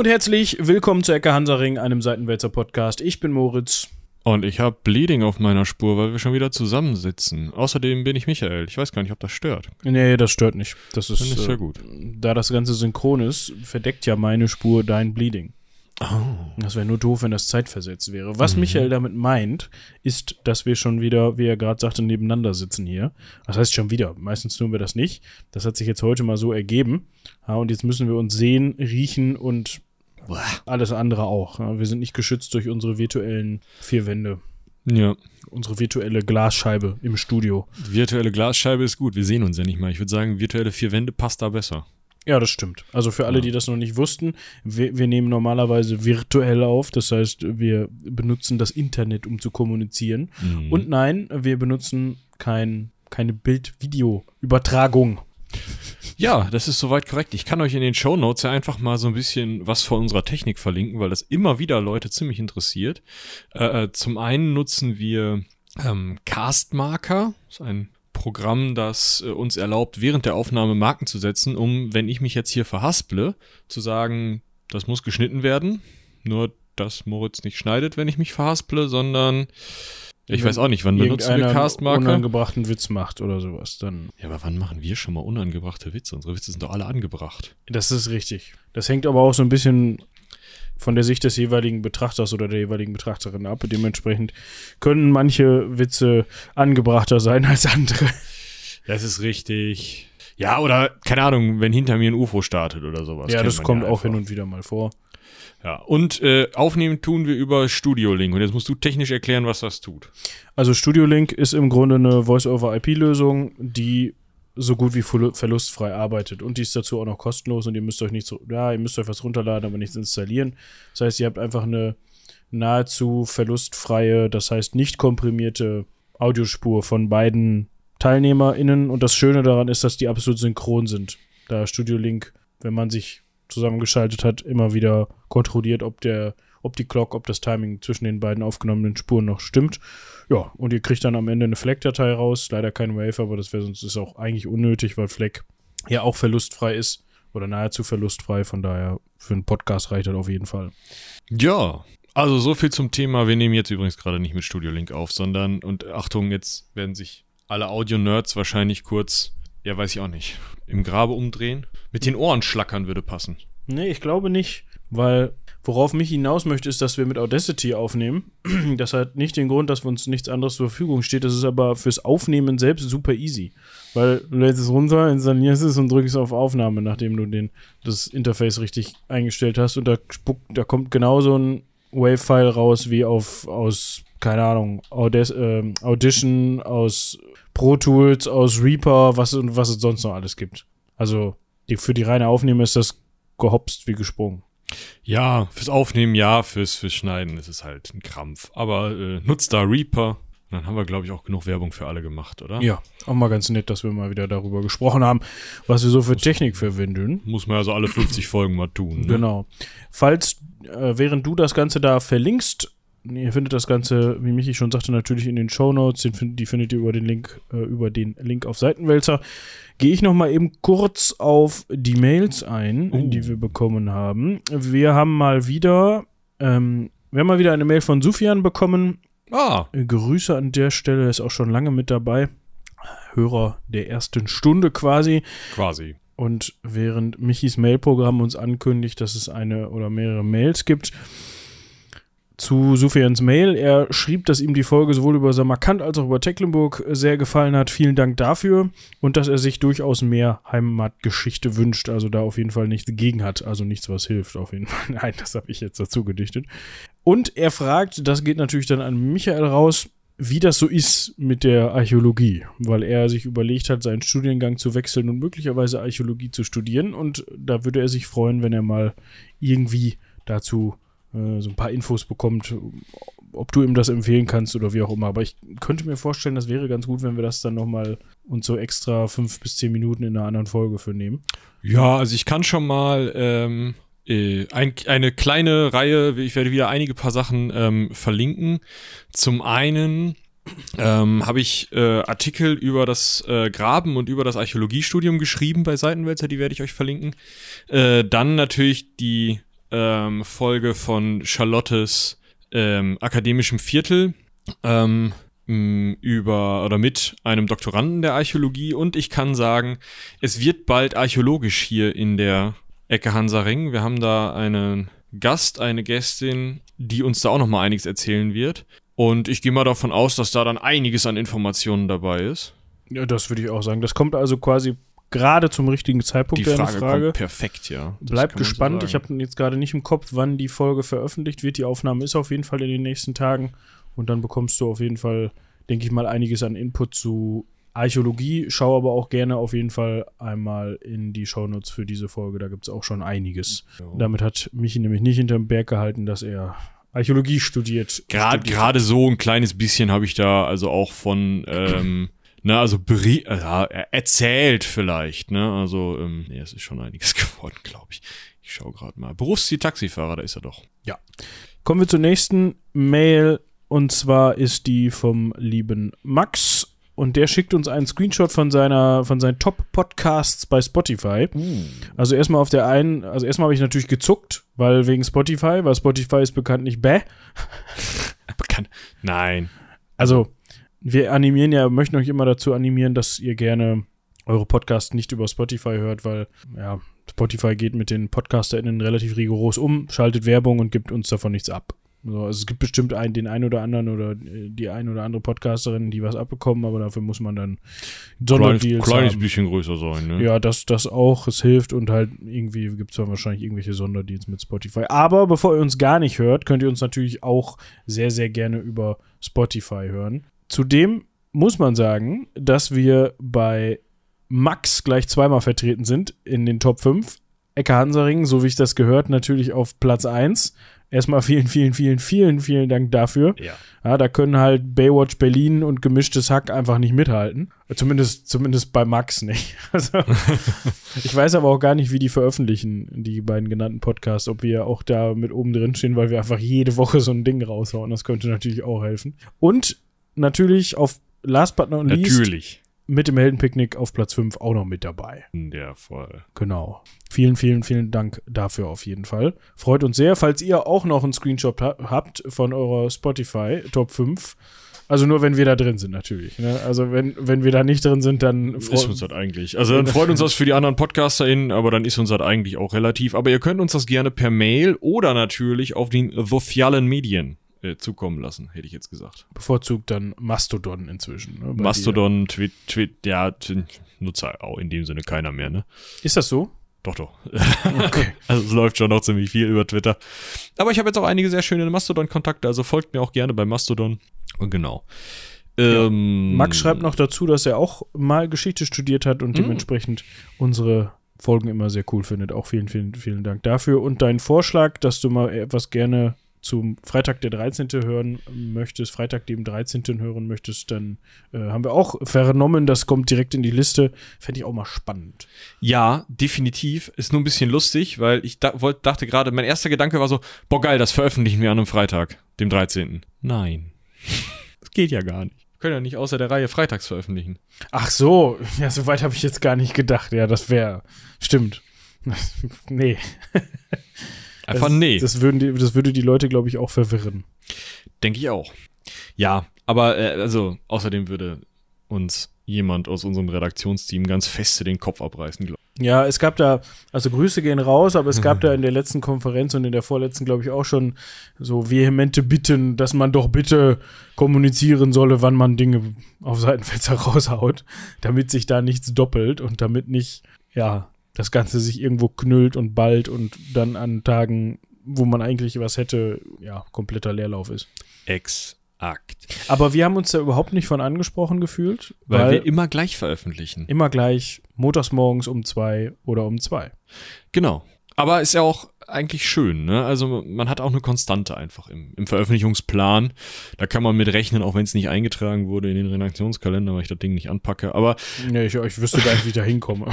Hallo und herzlich willkommen zu Ecke Hansaring, einem Seitenwälzer-Podcast. Ich bin Moritz. Und ich habe Bleeding auf meiner Spur, weil wir schon wieder zusammensitzen. Außerdem bin ich Michael. Ich weiß gar nicht, ob das stört. Nee, das stört nicht. Das ist sehr gut. Da das Ganze synchron ist, verdeckt ja meine Spur dein Bleeding. Oh. Das wäre nur doof, wenn das zeitversetzt wäre. Was Michael damit meint, ist, dass wir schon wieder, wie er gerade sagte, nebeneinander sitzen hier. Das heißt schon wieder. Meistens tun wir das nicht. Das hat sich jetzt heute mal so ergeben. Ja, und jetzt müssen wir uns sehen, riechen und alles andere auch. Ja, wir sind nicht geschützt durch unsere virtuellen vier Wände. Ja. Unsere virtuelle Glasscheibe im Studio. Die virtuelle Glasscheibe ist gut. Wir sehen uns ja nicht mal. Ich würde sagen, virtuelle vier Wände passt da besser. Ja, das stimmt. Also für alle, die das noch nicht wussten, wir nehmen normalerweise virtuell auf. Das heißt, wir benutzen das Internet, um zu kommunizieren. Mhm. Und nein, wir benutzen keine Bild-Video-Übertragung. Ja, das ist soweit korrekt. Ich kann euch in den Shownotes ja einfach mal so ein bisschen was von unserer Technik verlinken, weil das immer wieder Leute ziemlich interessiert. Zum einen nutzen wir Castmarker, das ist ein Programm, das uns erlaubt, während der Aufnahme Marken zu setzen, um, wenn ich mich jetzt hier verhasple, zu sagen, das muss geschnitten werden. Nur, dass Moritz nicht schneidet, wenn ich mich verhasple, sondern ich weiß auch nicht, wann benutzen wir Castmarker? Unangebrachten Witz macht oder sowas, dann. Ja, aber wann machen wir schon mal unangebrachte Witze? Unsere Witze sind doch alle angebracht. Das ist richtig. Das hängt aber auch so ein bisschen von der Sicht des jeweiligen Betrachters oder der jeweiligen Betrachterin ab. Dementsprechend können manche Witze angebrachter sein als andere. Das ist richtig. Ja, oder, keine Ahnung, wenn hinter mir ein UFO startet oder sowas. Ja, das kommt auch hin und wieder mal vor. Ja, und aufnehmen tun wir über Studiolink. Und jetzt musst du technisch erklären, was das tut. Also Studiolink ist im Grunde eine Voice-over-IP-Lösung, die so gut wie verlustfrei arbeitet. Und die ist dazu auch noch kostenlos und ihr müsst euch nichts, ja, ihr müsst euch was runterladen, aber nichts installieren. Das heißt, ihr habt einfach eine nahezu verlustfreie, das heißt nicht komprimierte Audiospur von beiden TeilnehmerInnen. Und das Schöne daran ist, dass die absolut synchron sind. Da Studiolink, wenn man sich zusammengeschaltet hat, immer wieder kontrolliert, ob das Timing zwischen den beiden aufgenommenen Spuren noch stimmt. Ja, und ihr kriegt dann am Ende eine FLAC-Datei raus. Leider kein Wave, aber das wäre sonst ist auch eigentlich unnötig, weil FLAC ja auch verlustfrei ist oder nahezu verlustfrei. Von daher, für einen Podcast reicht das auf jeden Fall. Ja, also so viel zum Thema. Wir nehmen jetzt übrigens gerade nicht mit Studiolink auf, sondern, und Achtung, jetzt werden sich alle Audio-Nerds wahrscheinlich kurz, ja, weiß ich auch nicht, im Grabe umdrehen. Mit den Ohren schlackern würde passen. Nee, ich glaube nicht, weil worauf mich hinaus möchte, ist, dass wir mit Audacity aufnehmen. Das hat nicht den Grund, dass uns nichts anderes zur Verfügung steht. Das ist aber fürs Aufnehmen selbst super easy. Weil du lädst es runter, installierst es und drückst auf Aufnahme, nachdem du das Interface richtig eingestellt hast. Und da kommt genau so ein Wave-File raus wie aus, keine Ahnung, Audition, aus Pro Tools, aus Reaper, was es sonst noch alles gibt. Also für die reine Aufnahme ist das gehopst wie gesprungen. Ja, fürs Aufnehmen, ja, fürs Schneiden ist es halt ein Krampf. Aber nutzt da Reaper. Und dann haben wir, glaube ich, auch genug Werbung für alle gemacht, oder? Ja, auch mal ganz nett, dass wir mal wieder darüber gesprochen haben, was wir so für Technik verwenden. Muss man ja so alle 50 Folgen mal tun. Ne? Genau. Falls, während du das Ganze da verlinkst, ihr findet das Ganze, wie Michi schon sagte, natürlich in den Shownotes. Die findet ihr über den Link auf Seitenwälzer. Gehe ich noch mal eben kurz auf die Mails ein, die wir bekommen haben. Wir haben mal wieder eine Mail von Sufian bekommen. Grüße an der Stelle, ist auch schon lange mit dabei. Hörer der ersten Stunde quasi. Und während Michis Mailprogramm uns ankündigt, dass es eine oder mehrere Mails gibt, zu Sufians Mail. Er schrieb, dass ihm die Folge sowohl über Samarkand als auch über Tecklenburg sehr gefallen hat. Vielen Dank dafür. Und dass er sich durchaus mehr Heimatgeschichte wünscht. Also da auf jeden Fall nichts gegen hat. Also nichts, was hilft auf jeden Fall. Nein, das habe ich jetzt dazu gedichtet. Und er fragt, das geht natürlich dann an Michael raus, wie das so ist mit der Archäologie, weil er sich überlegt hat, seinen Studiengang zu wechseln und möglicherweise Archäologie zu studieren. Und da würde er sich freuen, wenn er mal irgendwie dazu so ein paar Infos bekommt, ob du ihm das empfehlen kannst oder wie auch immer. Aber ich könnte mir vorstellen, das wäre ganz gut, wenn wir das dann nochmal und so extra 5 bis 10 Minuten in einer anderen Folge für nehmen. Ja, also ich kann schon mal eine kleine Reihe, ich werde wieder einige paar Sachen verlinken. Zum einen habe ich Artikel über das Graben und über das Archäologiestudium geschrieben bei Seitenwälzer, die werde ich euch verlinken. Dann natürlich die Folge von Charlottes akademischem Viertel über oder mit einem Doktoranden der Archäologie, und ich kann sagen, es wird bald archäologisch hier in der Ecke Hansaring. Wir haben da einen Gast, eine Gästin, die uns da auch nochmal einiges erzählen wird. Und ich gehe mal davon aus, dass da dann einiges an Informationen dabei ist. Ja, das würde ich auch sagen. Das kommt also quasi gerade zum richtigen Zeitpunkt. Die Frage kommt perfekt, ja. Bleibt gespannt. Ich habe jetzt gerade nicht im Kopf, wann die Folge veröffentlicht wird. Die Aufnahme ist auf jeden Fall in den nächsten Tagen. Und dann bekommst du auf jeden Fall, denke ich mal, einiges an Input zu Archäologie. Schau aber auch gerne auf jeden Fall einmal in die Shownotes für diese Folge. Da gibt es auch schon einiges. Ja. Damit hat Michi nämlich nicht hinterm Berg gehalten, dass er Archäologie studiert. Gerade so ein kleines bisschen habe ich da also auch von erzählt vielleicht, ne? Also, es ist schon einiges geworden, glaube ich. Ich schaue gerade mal. Berufsziel-Taxifahrer, da ist er doch. Ja. Kommen wir zur nächsten Mail, und zwar ist die vom lieben Max, und der schickt uns einen Screenshot von seinen Top-Podcasts bei Spotify. Also erstmal habe ich natürlich gezuckt, weil Spotify ist bekanntlich bäh. Bekannt? Nein. Also, wir möchten euch immer dazu animieren, dass ihr gerne eure Podcasts nicht über Spotify hört, weil, ja, Spotify geht mit den PodcasterInnen relativ rigoros um, schaltet Werbung und gibt uns davon nichts ab. So, also es gibt bestimmt den einen oder anderen oder die ein oder andere Podcasterin, die was abbekommen, aber dafür muss man dann Sonderdeals haben. Kleines bisschen größer sein, ne? Ja, das auch, es hilft, und halt irgendwie gibt es dann wahrscheinlich irgendwelche Sonderdeals mit Spotify. Aber bevor ihr uns gar nicht hört, könnt ihr uns natürlich auch sehr, sehr gerne über Spotify hören. Zudem muss man sagen, dass wir bei Max gleich zweimal vertreten sind in den Top 5. Ecke Hansaring, so wie ich das gehört, natürlich auf Platz 1. Erstmal vielen, vielen, vielen, vielen, vielen Dank dafür. Ja. Ja, da können halt Baywatch Berlin und gemischtes Hack einfach nicht mithalten. Zumindest bei Max nicht. Also, ich weiß aber auch gar nicht, wie die veröffentlichen, die beiden genannten Podcasts, ob wir auch da mit oben drin stehen, weil wir einfach jede Woche so ein Ding raushauen. Das könnte natürlich auch helfen. Und natürlich auf Last But Not Least. Natürlich. Mit dem Heldenpicknick auf Platz 5 auch noch mit dabei. Ja, voll. Genau. Vielen, vielen, vielen Dank dafür auf jeden Fall. Freut uns sehr, falls ihr auch noch einen Screenshot habt von eurer Spotify Top 5. Also nur, wenn wir da drin sind, natürlich. Ne? Also wenn wir da nicht drin sind, dann freut uns das eigentlich. Also dann freut uns das für die anderen PodcasterInnen, aber dann ist uns das eigentlich auch relativ. Aber ihr könnt uns das gerne per Mail oder natürlich auf den sozialen Medien zukommen lassen, hätte ich jetzt gesagt. Bevorzugt dann Mastodon inzwischen. Ne? Mastodon, nutzt auch in dem Sinne keiner mehr, ne? Ist das so? Doch. Okay. Also es läuft schon noch ziemlich viel über Twitter. Aber ich habe jetzt auch einige sehr schöne Mastodon-Kontakte, also folgt mir auch gerne bei Mastodon. Und genau. Ja. Max schreibt noch dazu, dass er auch mal Geschichte studiert hat und dementsprechend unsere Folgen immer sehr cool findet. Auch vielen, vielen, vielen Dank dafür. Und dein Vorschlag, dass du mal etwas gerne zum Freitag der 13. hören möchtest, dann haben wir auch vernommen, das kommt direkt in die Liste. Fände ich auch mal spannend. Ja, definitiv. Ist nur ein bisschen lustig, weil ich dachte gerade, mein erster Gedanke war so, boah geil, das veröffentlichen wir an einem Freitag, dem 13. Nein. Das geht ja gar nicht. Wir können ja nicht außer der Reihe freitags veröffentlichen. Ach so. Ja, so weit habe ich jetzt gar nicht gedacht. Ja, das wäre, stimmt. Nee. Einfach nee. Das würde die Leute, glaube ich, auch verwirren. Denke ich auch. Ja, aber außerdem würde uns jemand aus unserem Redaktionsteam ganz feste den Kopf abreißen, glaube ich. Ja, es gab da, also Grüße gehen raus, aber es gab da in der letzten Konferenz und in der vorletzten, glaube ich, auch schon so vehemente Bitten, dass man doch bitte kommunizieren solle, wann man Dinge auf Seitenwälzer raushaut, damit sich da nichts doppelt und damit nicht, ja, das Ganze sich irgendwo knüllt und ballt und dann an Tagen, wo man eigentlich was hätte, ja, kompletter Leerlauf ist. Exakt. Aber wir haben uns da überhaupt nicht von angesprochen gefühlt. Weil wir immer gleich veröffentlichen. Immer gleich, montags morgens um 2 oder um 2. Genau. Aber ist ja auch eigentlich schön, ne? Also man hat auch eine Konstante einfach im Veröffentlichungsplan. Da kann man mit rechnen, auch wenn es nicht eingetragen wurde in den Redaktionskalender, weil ich das Ding nicht anpacke. Aber nee, ich wüsste gar nicht, wie ich da hinkomme.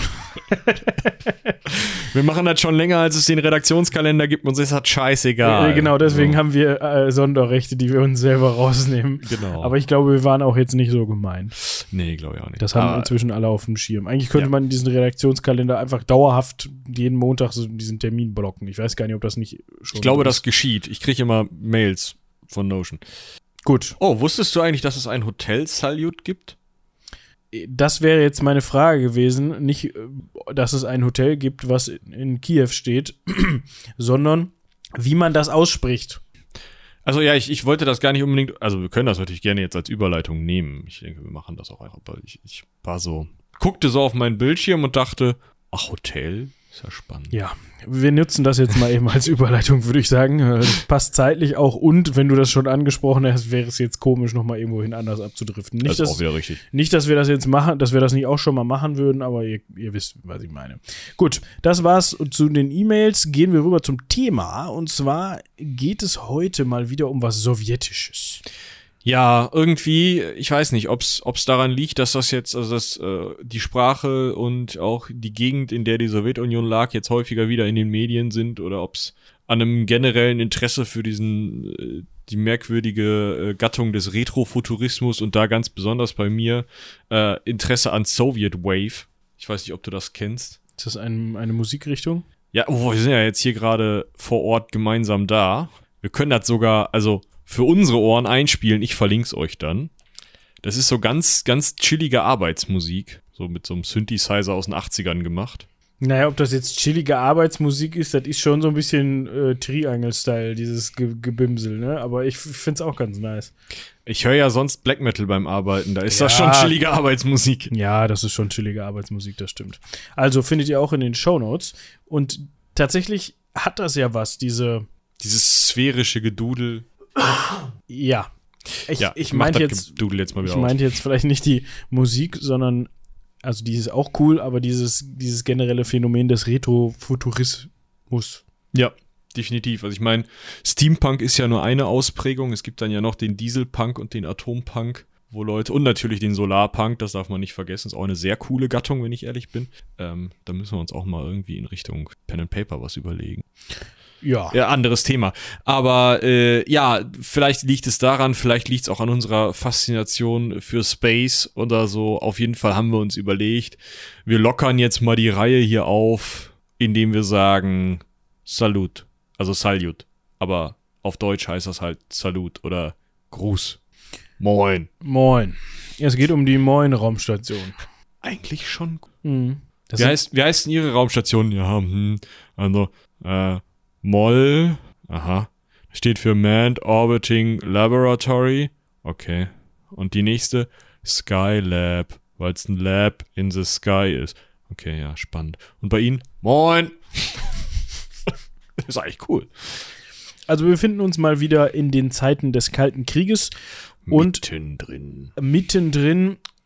Wir machen das schon länger, als es den Redaktionskalender gibt. Uns ist das scheißegal. Genau, deswegen haben wir Sonderrechte, die wir uns selber rausnehmen. Genau. Aber ich glaube, wir waren auch jetzt nicht so gemein. Nee, glaube ich auch nicht. Das haben inzwischen alle auf dem Schirm. Eigentlich könnte man diesen Redaktionskalender einfach dauerhaft jeden Montag so diesen Termin blocken. Ich weiß weiß gar nicht, ob das nicht schon. Ich glaube, das geschieht. Ich kriege immer Mails von Notion. Gut. Oh, wusstest du eigentlich, dass es ein Hotel Salyut gibt? Das wäre jetzt meine Frage gewesen. Nicht, dass es ein Hotel gibt, was in Kiew steht, sondern wie man das ausspricht. Also ja, ich wollte das gar nicht unbedingt, also wir können das natürlich gerne jetzt als Überleitung nehmen. Ich denke, wir machen das auch einfach, weil ich war so, guckte so auf meinen Bildschirm und dachte, ach, Hotel, ist ja spannend. Ja, wir nutzen das jetzt mal eben als Überleitung, würde ich sagen. Das passt zeitlich auch, und wenn du das schon angesprochen hast, wäre es jetzt komisch, nochmal irgendwohin anders abzudriften. Nicht, das ist auch wieder richtig. Nicht, dass wir das jetzt machen, dass wir das nicht auch schon mal machen würden, aber ihr wisst, was ich meine. Gut, das war's zu den E-Mails. Gehen wir rüber zum Thema, und zwar geht es heute mal wieder um was Sowjetisches. Ja, irgendwie, ich weiß nicht, ob's daran liegt, dass das jetzt, also dass die Sprache und auch die Gegend, in der die Sowjetunion lag, jetzt häufiger wieder in den Medien sind, oder ob's an einem generellen Interesse für die merkwürdige Gattung des Retrofuturismus und da ganz besonders bei mir Interesse an Soviet Wave. Ich weiß nicht, ob du das kennst. Ist das eine Musikrichtung? Ja, wir sind ja jetzt hier gerade vor Ort gemeinsam da. Wir können das sogar, also für unsere Ohren einspielen, ich verlinke es euch dann. Das ist so ganz, ganz chillige Arbeitsmusik, so mit so einem Synthesizer aus den 80ern gemacht. Naja, ob das jetzt chillige Arbeitsmusik ist, das ist schon so ein bisschen Triangle-Style, dieses Gebimsel, ne? Aber ich find's auch ganz nice. Ich höre ja sonst Black Metal beim Arbeiten, da ist ja das schon chillige Arbeitsmusik. Ja, das ist schon chillige Arbeitsmusik, das stimmt. Also findet ihr auch in den Shownotes. Und tatsächlich hat das ja was, dieses sphärische Gedudel. Ja. Ich meinte jetzt, vielleicht nicht die Musik, sondern, also die ist auch cool, aber dieses generelle Phänomen des Retrofuturismus. Ja, definitiv. Also ich meine, Steampunk ist ja nur eine Ausprägung. Es gibt dann ja noch den Dieselpunk und den Atompunk, wo Leute, und natürlich den Solarpunk, das darf man nicht vergessen, ist auch eine sehr coole Gattung, wenn ich ehrlich bin. Da müssen wir uns auch mal irgendwie in Richtung Pen and Paper was überlegen. Ja. Anderes Thema. Aber ja, vielleicht liegt es daran, vielleicht liegt es auch an unserer Faszination für Space oder so. Auf jeden Fall haben wir uns überlegt, wir lockern jetzt mal die Reihe hier auf, indem wir sagen Salut, also Salyut. Aber auf Deutsch heißt das halt Salut oder Gruß. Moin. Moin. Es geht um die Moin-Raumstation. Eigentlich schon. Mhm. Wie heißt denn Ihre Raumstation? Ja, also, MOL, aha, steht für Manned Orbiting Laboratory, okay. Und die nächste, Skylab, weil es ein Lab in the Sky ist. Okay, ja, spannend. Und bei Ihnen, moin! Das ist eigentlich cool. Also wir befinden uns mal wieder in den Zeiten des Kalten Krieges. Mittendrin.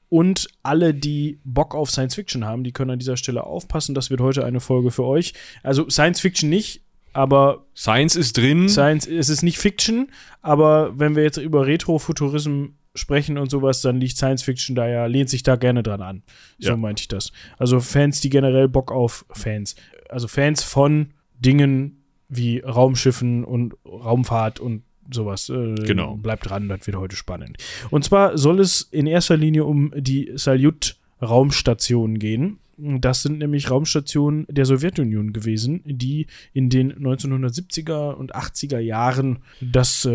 Und alle, die Bock auf Science-Fiction haben, die können an dieser Stelle aufpassen. Das wird heute eine Folge für euch. Also Science-Fiction nicht, aber Science ist drin. Es ist nicht Fiction, aber wenn wir jetzt über Retrofuturism sprechen und sowas, dann liegt Science-Fiction da ja, lehnt sich da gerne dran an. So meinte ich das. Also Fans, die generell Bock auf Fans. Also Fans von Dingen wie Raumschiffen und Raumfahrt und sowas. Genau. Bleibt dran, das wird heute spannend. Und zwar soll es in erster Linie um die Salyut-Raumstation gehen. Das sind nämlich Raumstationen der Sowjetunion gewesen, die in den 1970er und 80er Jahren das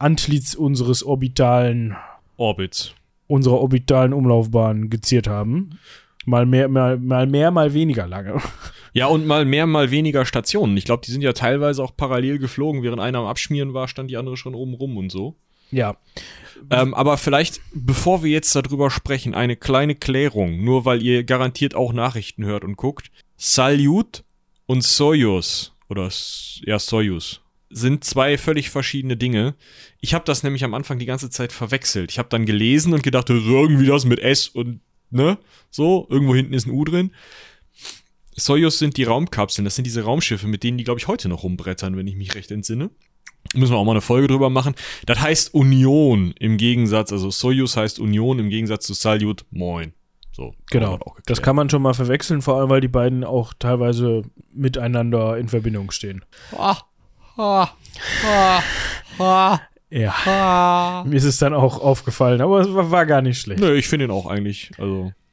Antlitz unserer orbitalen Umlaufbahn geziert haben. Mal mehr, mal weniger lange. Ja, und mal mehr, mal weniger Stationen. Ich glaube, die sind ja teilweise auch parallel geflogen. Während einer am Abschmieren war, stand die andere schon oben rum und so. Ja. Aber vielleicht, bevor wir jetzt darüber sprechen, eine kleine Klärung, nur weil ihr garantiert auch Nachrichten hört und guckt. Salyut und Soyuz, Soyuz, sind zwei völlig verschiedene Dinge. Ich habe das nämlich am Anfang die ganze Zeit verwechselt. Ich habe dann gelesen und gedacht, irgendwie das mit S und, ne, so, irgendwo hinten ist ein U drin. Soyuz sind die Raumkapseln, das sind diese Raumschiffe, mit denen die, glaube ich, heute noch rumbrettern, wenn ich mich recht entsinne. Müssen wir auch mal eine Folge drüber machen. Das heißt Union im Gegensatz, also Soyuz heißt Union im Gegensatz zu Salyut, moin. So, genau, das kann man schon mal verwechseln, vor allem, weil die beiden auch teilweise miteinander in Verbindung stehen. Ja, mir ist es dann auch aufgefallen, aber es war gar nicht schlecht. Nö, ich finde ihn auch eigentlich,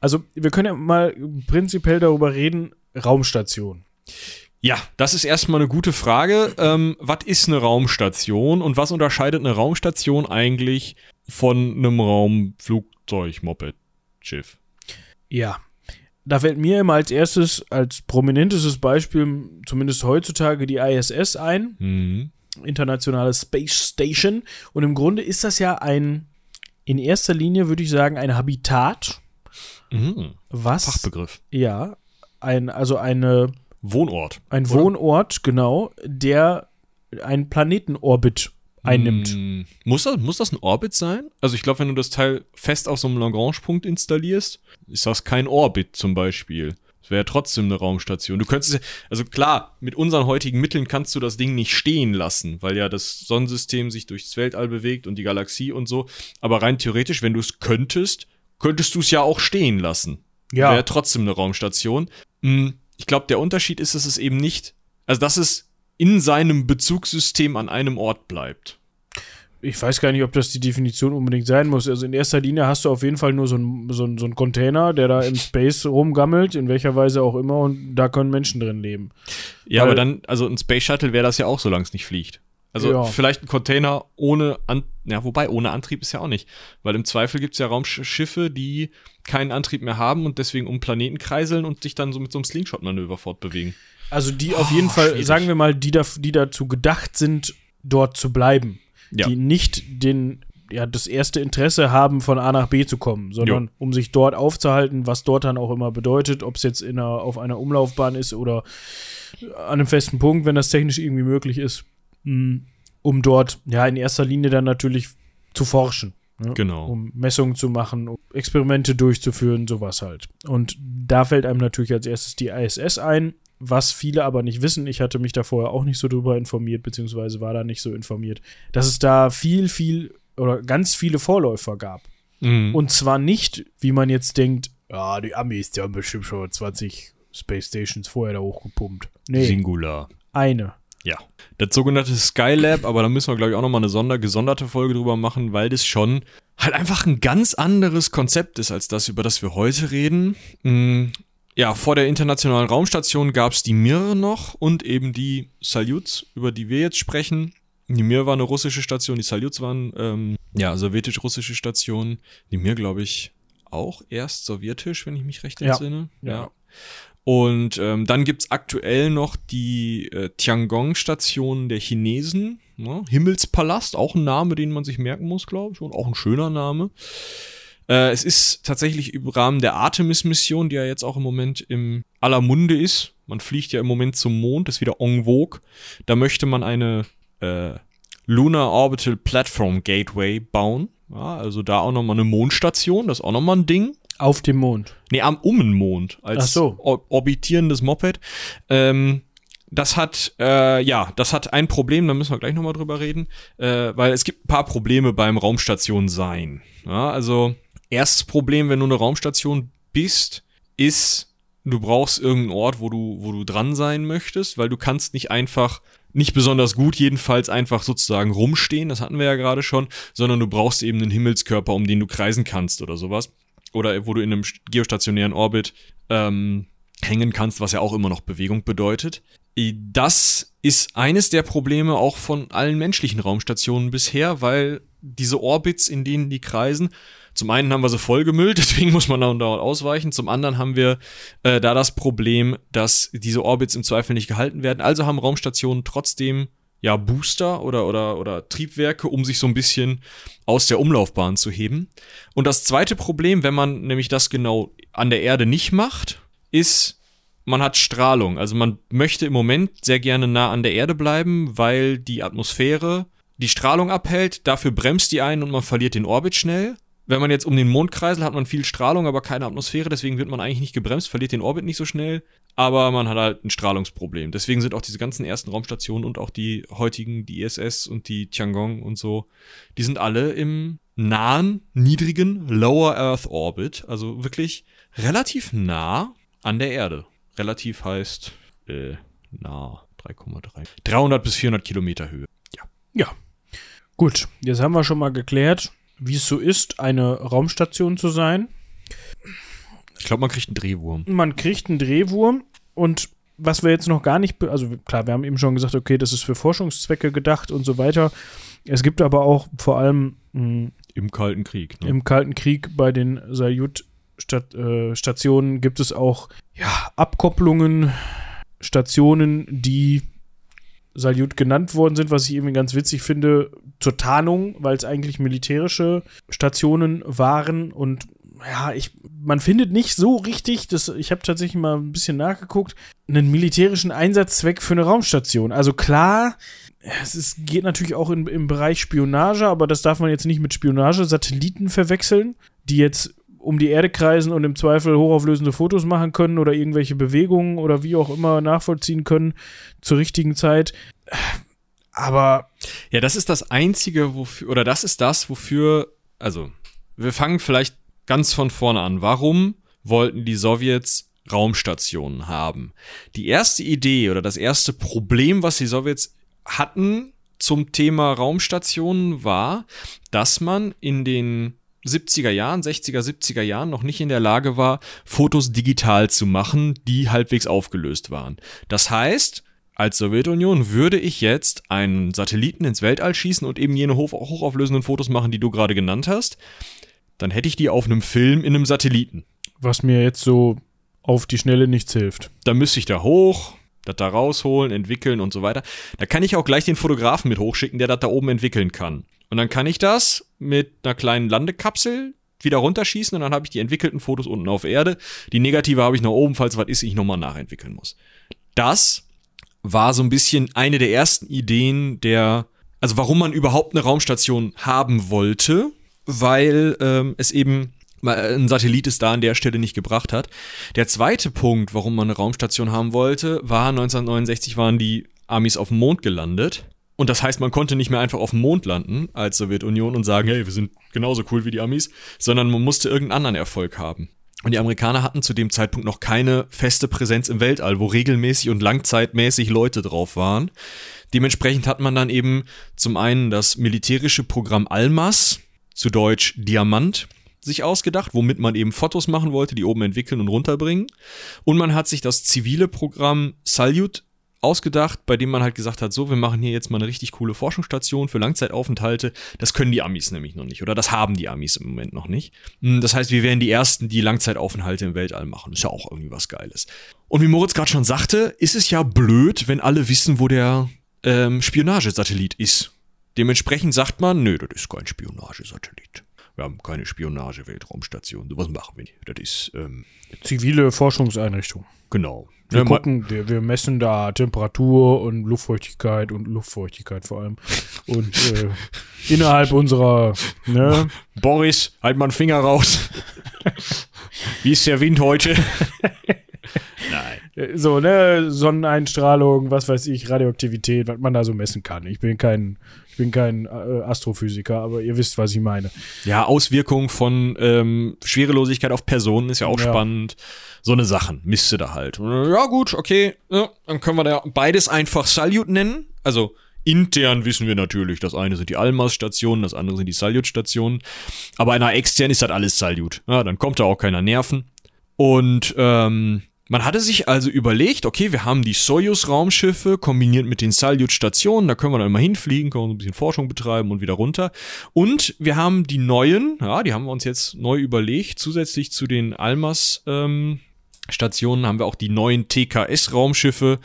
also wir können ja mal prinzipiell darüber reden, Raumstation. Ja, das ist erstmal eine gute Frage. Was ist eine Raumstation und was unterscheidet eine Raumstation eigentlich von einem Raumflugzeug, Moped, Schiff? Ja, da fällt mir immer als erstes, als prominentestes Beispiel, zumindest heutzutage, die ISS ein. Mhm. Internationale Space Station. Und im Grunde ist das ja ein, in erster Linie würde ich sagen, ein Habitat. Mhm. Was? Fachbegriff. Ja, also eine Wohnort. Ein Wohnort, genau, der einen Planetenorbit einnimmt. Muss das ein Orbit sein? Also ich glaube, wenn du das Teil fest auf so einem Lagrange-Punkt installierst, ist das kein Orbit zum Beispiel. Es wäre trotzdem eine Raumstation. Du könntest, also klar, mit unseren heutigen Mitteln kannst du das Ding nicht stehen lassen, weil ja das Sonnensystem sich durchs Weltall bewegt und die Galaxie und so. Aber rein theoretisch, wenn du es könntest, könntest du es ja auch stehen lassen. Ja. Wäre trotzdem eine Raumstation. Ich glaube, der Unterschied ist, dass es eben nicht, also dass es in seinem Bezugssystem an einem Ort bleibt. Ich weiß gar nicht, ob das die Definition unbedingt sein muss. Also in erster Linie hast du auf jeden Fall nur so einen Container, der da im Space rumgammelt, in welcher Weise auch immer, und da können Menschen drin leben. Ja, weil, aber dann, also ein Space Shuttle wäre das ja auch, solange es nicht fliegt. Also ja. Vielleicht ein Container ohne Antrieb, ja, wobei ohne Antrieb ist ja auch nicht, weil im Zweifel gibt es ja Raumschiffe, die keinen Antrieb mehr haben und deswegen um Planeten kreiseln und sich dann so mit so einem Slingshot-Manöver fortbewegen. Also die auf jeden Fall, schwierig. Sagen wir mal, die dazu gedacht sind, dort zu bleiben. Ja. Die nicht das erste Interesse haben, von A nach B zu kommen, sondern um sich dort aufzuhalten, was dort dann auch immer bedeutet, ob es jetzt auf einer Umlaufbahn ist oder an einem festen Punkt, wenn das technisch irgendwie möglich ist. Um dort in erster Linie dann natürlich zu forschen. Ne? Genau. Um Messungen zu machen, um Experimente durchzuführen, sowas halt. Und da fällt einem natürlich als erstes die ISS ein, was viele aber nicht wissen. Ich hatte mich da vorher auch nicht so drüber informiert, beziehungsweise war da nicht so informiert, dass es da viel oder ganz viele Vorläufer gab. Mhm. Und zwar nicht, wie man jetzt denkt, die Amis, die haben bestimmt schon 20 Space Stations vorher da hochgepumpt. Nee. Singular. Eine. Ja, das sogenannte Skylab, aber da müssen wir, glaube ich, auch nochmal eine gesonderte Folge drüber machen, weil das schon halt einfach ein ganz anderes Konzept ist, als das, über das wir heute reden. Ja, vor der Internationalen Raumstation gab es die Mir noch und eben die Salyut, über die wir jetzt sprechen. Die Mir war eine russische Station, die Salyut waren sowjetisch-russische Stationen. Die Mir, glaube ich, auch erst sowjetisch, wenn ich mich recht entsinne. Ja. Und dann gibt es aktuell noch die Tiangong-Station der Chinesen. Ne? Himmelspalast, auch ein Name, den man sich merken muss, glaube ich. Und auch ein schöner Name. Es ist tatsächlich im Rahmen der Artemis-Mission, die ja jetzt auch im Moment im aller Munde ist. Man fliegt ja im Moment zum Mond, ist wieder en vogue. Da möchte man eine Lunar Orbital Platform Gateway bauen. Ja, also da auch nochmal eine Mondstation, das ist auch nochmal ein Ding. Auf dem Mond. Nee, um den Mond. Als orbitierendes Moped. Das hat ein Problem, da müssen wir gleich nochmal drüber reden, weil es gibt ein paar Probleme beim Raumstation sein. Ja, also, erstes Problem, wenn du eine Raumstation bist, ist, du brauchst irgendeinen Ort, wo du dran sein möchtest, weil du kannst nicht einfach, nicht besonders gut jedenfalls, einfach sozusagen rumstehen, das hatten wir ja gerade schon, sondern du brauchst eben einen Himmelskörper, um den du kreisen kannst oder sowas. Oder wo du in einem geostationären Orbit hängen kannst, was ja auch immer noch Bewegung bedeutet. Das ist eines der Probleme auch von allen menschlichen Raumstationen bisher, weil diese Orbits, in denen die kreisen, zum einen haben wir sie vollgemüllt, deswegen muss man da und dort ausweichen. Zum anderen haben wir da das Problem, dass diese Orbits im Zweifel nicht gehalten werden. Also haben Raumstationen trotzdem Booster oder Triebwerke, um sich so ein bisschen aus der Umlaufbahn zu heben. Und das zweite Problem, wenn man nämlich das genau an der Erde nicht macht, ist, man hat Strahlung. Also man möchte im Moment sehr gerne nah an der Erde bleiben, weil die Atmosphäre die Strahlung abhält, dafür bremst die ein und man verliert den Orbit schnell. Wenn man jetzt um den Mond kreiselt, hat man viel Strahlung, aber keine Atmosphäre, deswegen wird man eigentlich nicht gebremst, verliert den Orbit nicht so schnell, aber man hat halt ein Strahlungsproblem. Deswegen sind auch diese ganzen ersten Raumstationen und auch die heutigen, die ISS und die Tiangong und so, die sind alle im nahen, niedrigen Lower Earth Orbit, also wirklich relativ nah an der Erde. Relativ heißt, nah, 3,3. 300 bis 400 Kilometer Höhe. Ja. Gut, jetzt haben wir schon mal geklärt, wie es so ist, eine Raumstation zu sein. Ich glaube, man kriegt einen Drehwurm. Und was wir jetzt noch gar nicht, also klar, wir haben eben schon gesagt, okay, das ist für Forschungszwecke gedacht und so weiter. Es gibt aber auch vor allem im Kalten Krieg. Ne? Im Kalten Krieg bei den Salyut-Stationen gibt es auch Abkopplungen, Stationen, die Salyut genannt worden sind, was ich irgendwie ganz witzig finde, zur Tarnung, weil es eigentlich militärische Stationen waren und man findet nicht so richtig, ich habe tatsächlich mal ein bisschen nachgeguckt, einen militärischen Einsatzzweck für eine Raumstation. Also klar, geht natürlich auch im Bereich Spionage, aber das darf man jetzt nicht mit Spionage-Satelliten verwechseln, die jetzt um die Erde kreisen und im Zweifel hochauflösende Fotos machen können oder irgendwelche Bewegungen oder wie auch immer nachvollziehen können zur richtigen Zeit. Aber ja, das ist das Einzige, also wir fangen vielleicht ganz von vorne an. Warum wollten die Sowjets Raumstationen haben? Die erste Idee oder das erste Problem, was die Sowjets hatten zum Thema Raumstationen, war, dass man in den 60er, 70er Jahren noch nicht in der Lage war, Fotos digital zu machen, die halbwegs aufgelöst waren. Das heißt, als Sowjetunion würde ich jetzt einen Satelliten ins Weltall schießen und eben jene hochauflösenden Fotos machen, die du gerade genannt hast, dann hätte ich die auf einem Film in einem Satelliten. Was mir jetzt so auf die Schnelle nichts hilft. Dann müsste ich da hoch, das da rausholen, entwickeln und so weiter. Da kann ich auch gleich den Fotografen mit hochschicken, der das da oben entwickeln kann. Und dann kann ich das mit einer kleinen Landekapsel wieder runterschießen und dann habe ich die entwickelten Fotos unten auf Erde. Die negative habe ich noch oben, falls was ist, ich nochmal nachentwickeln muss. Das war so ein bisschen eine der ersten Ideen also warum man überhaupt eine Raumstation haben wollte, weil es eben ein Satellit es da an der Stelle nicht gebracht hat. Der zweite Punkt, warum man eine Raumstation haben wollte, war 1969 waren die Amis auf dem Mond gelandet. Und das heißt, man konnte nicht mehr einfach auf dem Mond landen als Sowjetunion und sagen, hey, wir sind genauso cool wie die Amis, sondern man musste irgendeinen anderen Erfolg haben. Und die Amerikaner hatten zu dem Zeitpunkt noch keine feste Präsenz im Weltall, wo regelmäßig und langzeitmäßig Leute drauf waren. Dementsprechend hat man dann eben zum einen das militärische Programm Almaz, zu Deutsch Diamant, sich ausgedacht, womit man eben Fotos machen wollte, die oben entwickeln und runterbringen. Und man hat sich das zivile Programm Salyut ausgedacht, bei dem man halt gesagt hat, so, wir machen hier jetzt mal eine richtig coole Forschungsstation für Langzeitaufenthalte. Das können die Amis nämlich noch nicht oder das haben die Amis im Moment noch nicht. Das heißt, wir wären die Ersten, die Langzeitaufenthalte im Weltall machen. Ist ja auch irgendwie was Geiles. Und wie Moritz gerade schon sagte, ist es ja blöd, wenn alle wissen, wo der Spionagesatellit ist. Dementsprechend sagt man, nö, das ist kein Spionagesatellit. Wir haben keine Spionage-Weltraumstation. Sowas machen wir nicht. Das ist zivile Forschungseinrichtung. Genau. Wir gucken, wir messen da Temperatur und Luftfeuchtigkeit vor allem. Und innerhalb unserer, ne? Boris, halt mal einen Finger raus. Wie ist der Wind heute? Nein. So, ne? Sonneneinstrahlung, was weiß ich, Radioaktivität, was man da so messen kann. Ich bin kein Astrophysiker, aber ihr wisst, was ich meine. Ja, Auswirkungen von Schwerelosigkeit auf Personen ist ja auch spannend. So eine Sachen misst ihr da halt. Ja gut, okay, ja, dann können wir da beides einfach Salyut nennen. Also intern wissen wir natürlich, das eine sind die Almaz-Stationen, das andere sind die Salyut-Stationen. Aber in einer extern ist das alles Salyut. Ja, dann kommt da auch keiner nerven. Und man hatte sich also überlegt, okay, wir haben die Soyuz-Raumschiffe kombiniert mit den Salyut-Stationen, da können wir dann immer hinfliegen, können wir ein bisschen Forschung betreiben und wieder runter. Und wir haben die neuen, die haben wir uns jetzt neu überlegt, zusätzlich zu den Almaz-Stationen haben wir auch die neuen TKS-Raumschiffe.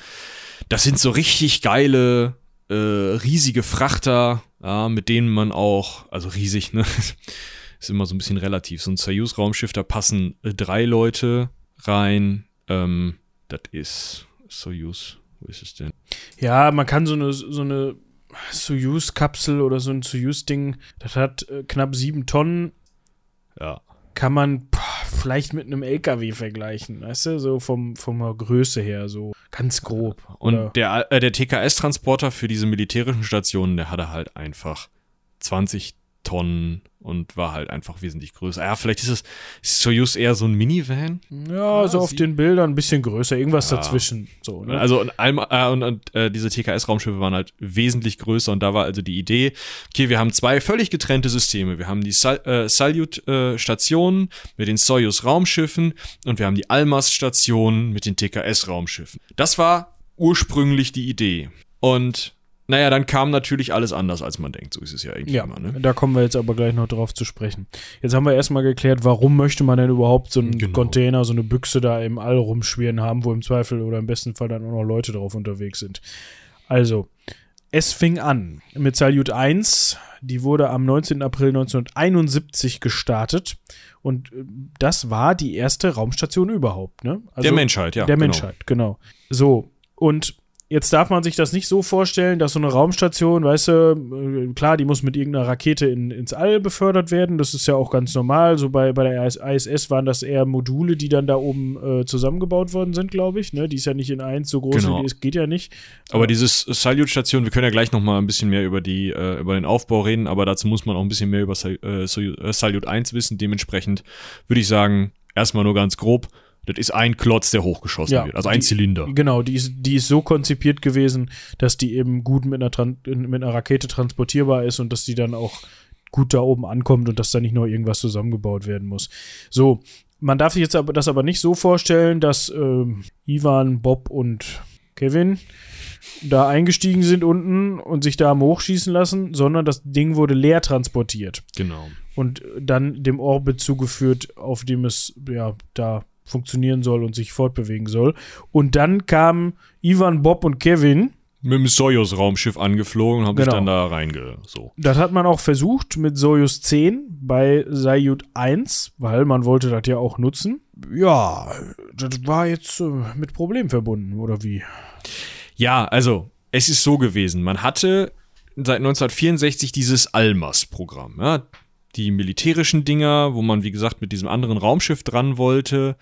Das sind so richtig geile, riesige Frachter, mit denen man auch, also riesig, ne? Ist immer so ein bisschen relativ. So ein Soyuz-Raumschiff, da passen 3 Leute rein. Das ist Soyuz. Wo ist es denn? Ja, man kann so eine Soyuz-Kapsel oder so ein Soyuz-Ding, das hat knapp 7 Tonnen. Ja. Kann man vielleicht mit einem LKW vergleichen, weißt du? So von der Größe her, so ganz grob. Und der TKS-Transporter für diese militärischen Stationen, der hatte halt einfach 20 Tonnen und war halt einfach wesentlich größer. Ja, vielleicht ist das Soyuz eher so ein Minivan. Ja, so auf den Bildern ein bisschen größer, irgendwas dazwischen. So, ne? Also und diese TKS-Raumschiffe waren halt wesentlich größer und da war also die Idee, okay, wir haben zwei völlig getrennte Systeme. Wir haben die Salyut-Stationen mit den Soyuz-Raumschiffen und wir haben die Almaz-Stationen mit den TKS-Raumschiffen. Das war ursprünglich die Idee. Und naja, dann kam natürlich alles anders, als man denkt. So ist es ja eigentlich immer. Ne? Da kommen wir jetzt aber gleich noch drauf zu sprechen. Jetzt haben wir erstmal geklärt, warum möchte man denn überhaupt so einen Container, so eine Büchse da im All rumschwirren haben, wo im Zweifel oder im besten Fall dann auch noch Leute drauf unterwegs sind. Also, es fing an mit Salyut 1. Die wurde am 19. April 1971 gestartet. Und das war die erste Raumstation überhaupt. Ne? Also, der Menschheit, ja. Der Menschheit, genau. So, und jetzt darf man sich das nicht so vorstellen, dass so eine Raumstation, weißt du, klar, die muss mit irgendeiner Rakete ins All befördert werden. Das ist ja auch ganz normal. So bei der ISS waren das eher Module, die dann da oben zusammengebaut worden sind, glaube ich. Ne? Die ist ja nicht in eins so groß, wie es geht ja nicht. Aber diese Salyut-Station, wir können ja gleich noch mal ein bisschen mehr über den Aufbau reden, aber dazu muss man auch ein bisschen mehr über Salyut 1 wissen. Dementsprechend würde ich sagen, erstmal nur ganz grob, das ist ein Klotz, der hochgeschossen wird, also ein Zylinder. Genau, die ist so konzipiert gewesen, dass die eben gut mit einer Rakete transportierbar ist und dass die dann auch gut da oben ankommt und dass da nicht nur irgendwas zusammengebaut werden muss. So, man darf sich jetzt das aber nicht so vorstellen, dass Ivan, Bob und Kevin da eingestiegen sind unten und sich da haben hochschießen lassen, sondern das Ding wurde leer transportiert. Genau. Und dann dem Orbit zugeführt, auf dem es da funktionieren soll und sich fortbewegen soll. Und dann kamen Ivan, Bob und Kevin mit dem Soyuz-Raumschiff angeflogen und haben sich dann da reingesogen. Das hat man auch versucht mit Soyuz 10 bei Salyut 1, weil man wollte das ja auch nutzen. Ja, das war jetzt mit Problemen verbunden, oder wie? Ja, also, es ist so gewesen. Man hatte seit 1964 dieses Almaz-Programm, ja, die militärischen Dinger, wo man, wie gesagt, mit diesem anderen Raumschiff dran wollte